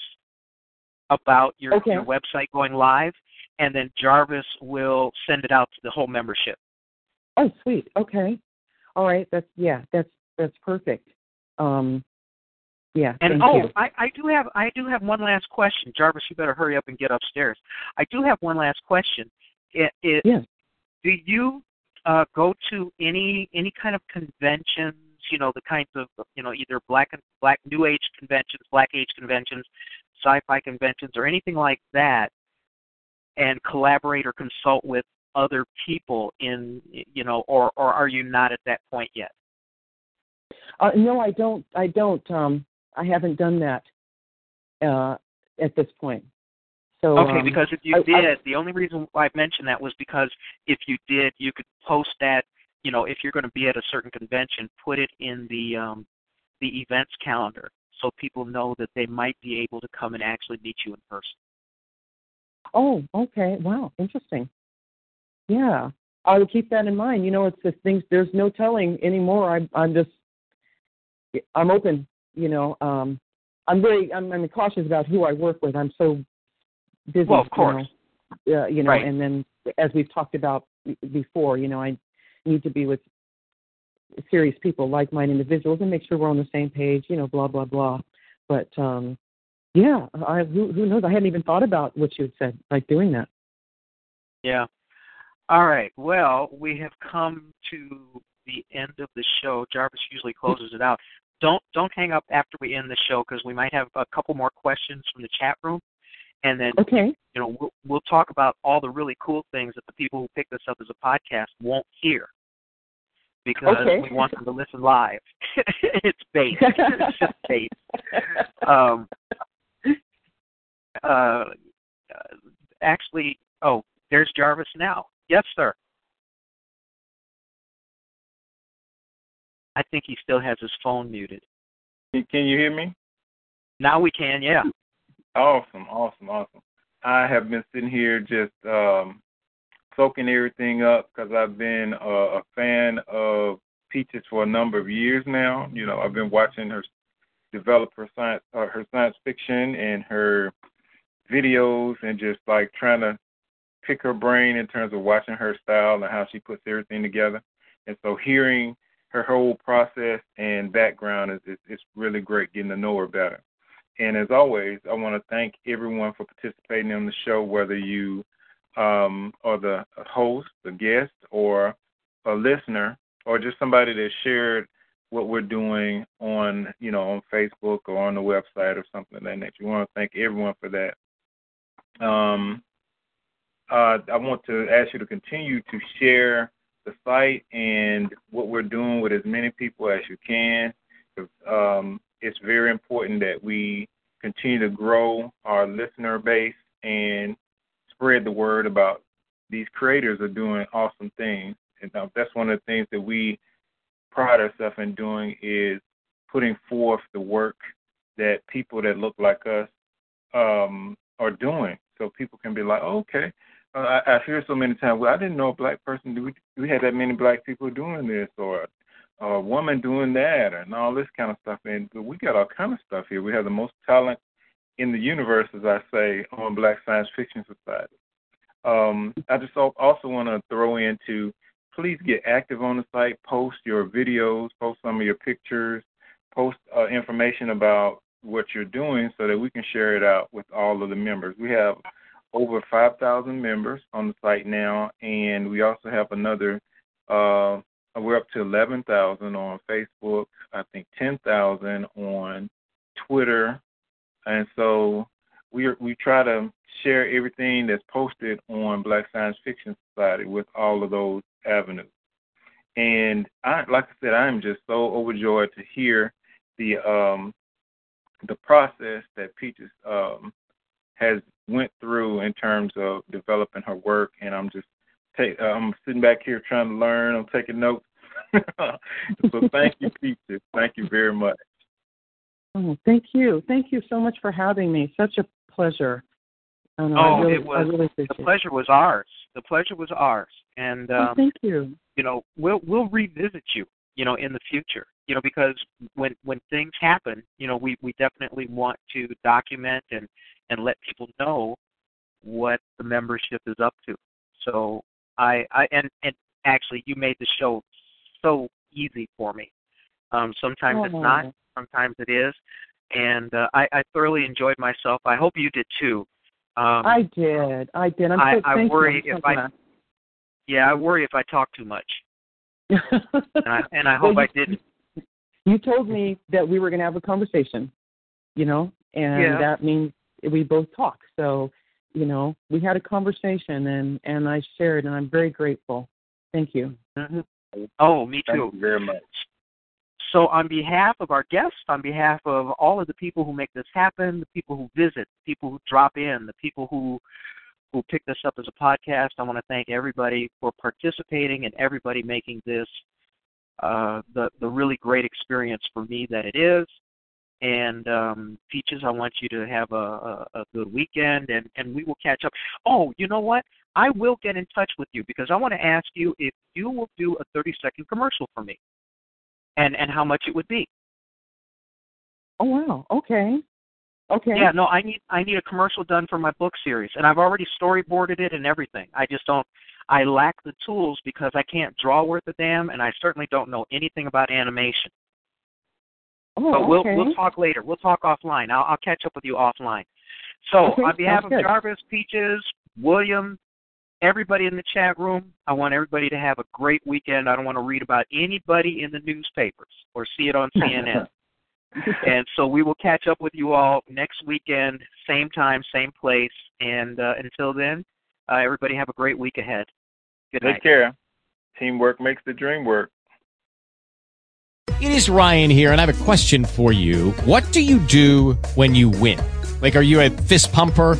about your, okay. your website going live, and then Jarvis will send it out to the whole membership. Oh, sweet. Okay. All right. That's yeah. That's that's perfect. Um, Yeah, and oh, I, I do have I do have one last question, Jarvis. You better hurry up and get upstairs. I do have one last question. It, it, yes. Do you uh, go to any any kind of conventions? You know, the kinds of you know either black and black New Age conventions, Black Age conventions, sci-fi conventions, or anything like that, and collaborate or consult with other people in you know, or or are you not at that point yet? Uh, no, I don't. I don't. Um... I haven't done that uh, at this point. So okay, um, because if you I, did, I, the only reason why I mentioned that was because if you did, you could post that. You know, if you're going to be at a certain convention, put it in the um, the events calendar so people know that they might be able to come and actually meet you in person. Oh, okay. Wow, interesting. Yeah, I will keep that in mind. You know, it's the things. There's no telling anymore. I'm, I'm just, I'm open. You know, um, I'm very, I'm, I'm cautious about who I work with. I'm so busy. Well, of course. You know, uh, you know right. And then as we've talked about before, you know, I need to be with serious people, like-minded individuals, and make sure we're on the same page, you know, blah, blah, blah. But, um, yeah, I, who, who knows? I hadn't even thought about what you had said, like doing that. Yeah. All right. Well, we have come to the end of the show. Jarvis usually closes it out. Don't don't hang up after we end the show because we might have a couple more questions from the chat room, and then okay. you know we'll, we'll talk about all the really cool things that the people who pick this up as a podcast won't hear because okay. we want them to listen live. It's bait. It's just bait. Um, uh, actually, oh, there's Jarvis now. Yes, sir. I think he still has his phone muted. Can you hear me? Now we can, yeah. Awesome, awesome, awesome. I have been sitting here just um, soaking everything up because I've been a, a fan of Peaches for a number of years now. You know, I've been watching her develop her science, uh, her science fiction and her videos and just like trying to pick her brain in terms of watching her style and how she puts everything together. And so hearing her whole process and background is, is it's really great getting to know her better. And as always, I want to thank everyone for participating on the show, whether you um, are the host, the guest, or a listener, or just somebody that shared what we're doing on, you know, on Facebook or on the website or something like that. We want to thank everyone for that. Um, uh, I want to ask you to continue to share the site and what we're doing with as many people as you can. Um, it's very important that we continue to grow our listener base and spread the word about these creators are doing awesome things. And that's one of the things that we pride ourselves in doing is putting forth the work that people that look like us um, are doing. So people can be like, oh, okay. Uh, I, I hear so many times, well, I didn't know a black person, we, we had that many black people doing this, or a woman doing that and all this kind of stuff. And we got all kind of stuff here. We have the most talent in the universe, as I say, on Black Science Fiction Society. Um, I just also want to throw into, please get active on the site, post your videos, post some of your pictures, post uh, information about what you're doing so that we can share it out with all of the members. We have over five thousand members on the site now, and we also have another, uh, we're up to eleven thousand on Facebook, I think ten thousand on Twitter. And so we we try to share everything that's posted on Black Science Fiction Society with all of those avenues. And I, like I said, I am just so overjoyed to hear the um, the process that Peaches um, has went through in terms of developing her work. And I'm just ta- I'm sitting back here trying to learn. I'm taking notes. So thank you, Peaches. Thank you very much. Oh, thank you. Thank you so much for having me. Such a pleasure. And oh, really, it was. I really the pleasure it. was ours. The pleasure was ours. And um, oh, thank you. You know, we'll we'll revisit you. You know, in the future. You know, because when when things happen, you know, we, we definitely want to document and, and let people know what the membership is up to. So I I and, and actually you made the show so easy for me. Um, sometimes oh, it's not. God. Sometimes it is, and uh, I, I thoroughly enjoyed myself. I hope you did too. Um, I did. I did. I'm so I, I worry if I, about. yeah, I worry if I talk too much, and, I, and I hope well, you, I didn't. You told me that we were going to have a conversation, you know, and yeah. that means we both talk. So, you know, we had a conversation, and, and I shared, and I'm very grateful. Thank you. Mm-hmm. Oh, me too. Thank you very much. So on behalf of our guests, on behalf of all of the people who make this happen, the people who visit, the people who drop in, the people who who pick this up as a podcast, I want to thank everybody for participating and everybody making this uh, the, the really great experience for me that it is. And um, Peaches, I want you to have a, a, a good weekend, and, and we will catch up. Oh, you know what? I will get in touch with you because I want to ask you if you will do a thirty-second commercial for me. And and how much it would be. Oh wow! Okay, okay. Yeah, no, I need I need a commercial done for my book series, and I've already storyboarded it and everything. I just don't. I lack the tools because I can't draw worth a damn, and I certainly don't know anything about animation. Oh, but we'll okay. we'll talk later. We'll talk offline. I'll, I'll catch up with you offline. So okay, on behalf of good. Jarvis, Peaches, William. Everybody in the chat room, I want everybody to have a great weekend. I don't want to read about anybody in the newspapers or see it on C N N. And so we will catch up with you all next weekend, same time, same place. And uh, until then, uh, everybody have a great week ahead. Good night. Take care. Teamwork makes the dream work. It is Ryan here, and I have a question for you. What do you do when you win? Like, are you a fist pumper?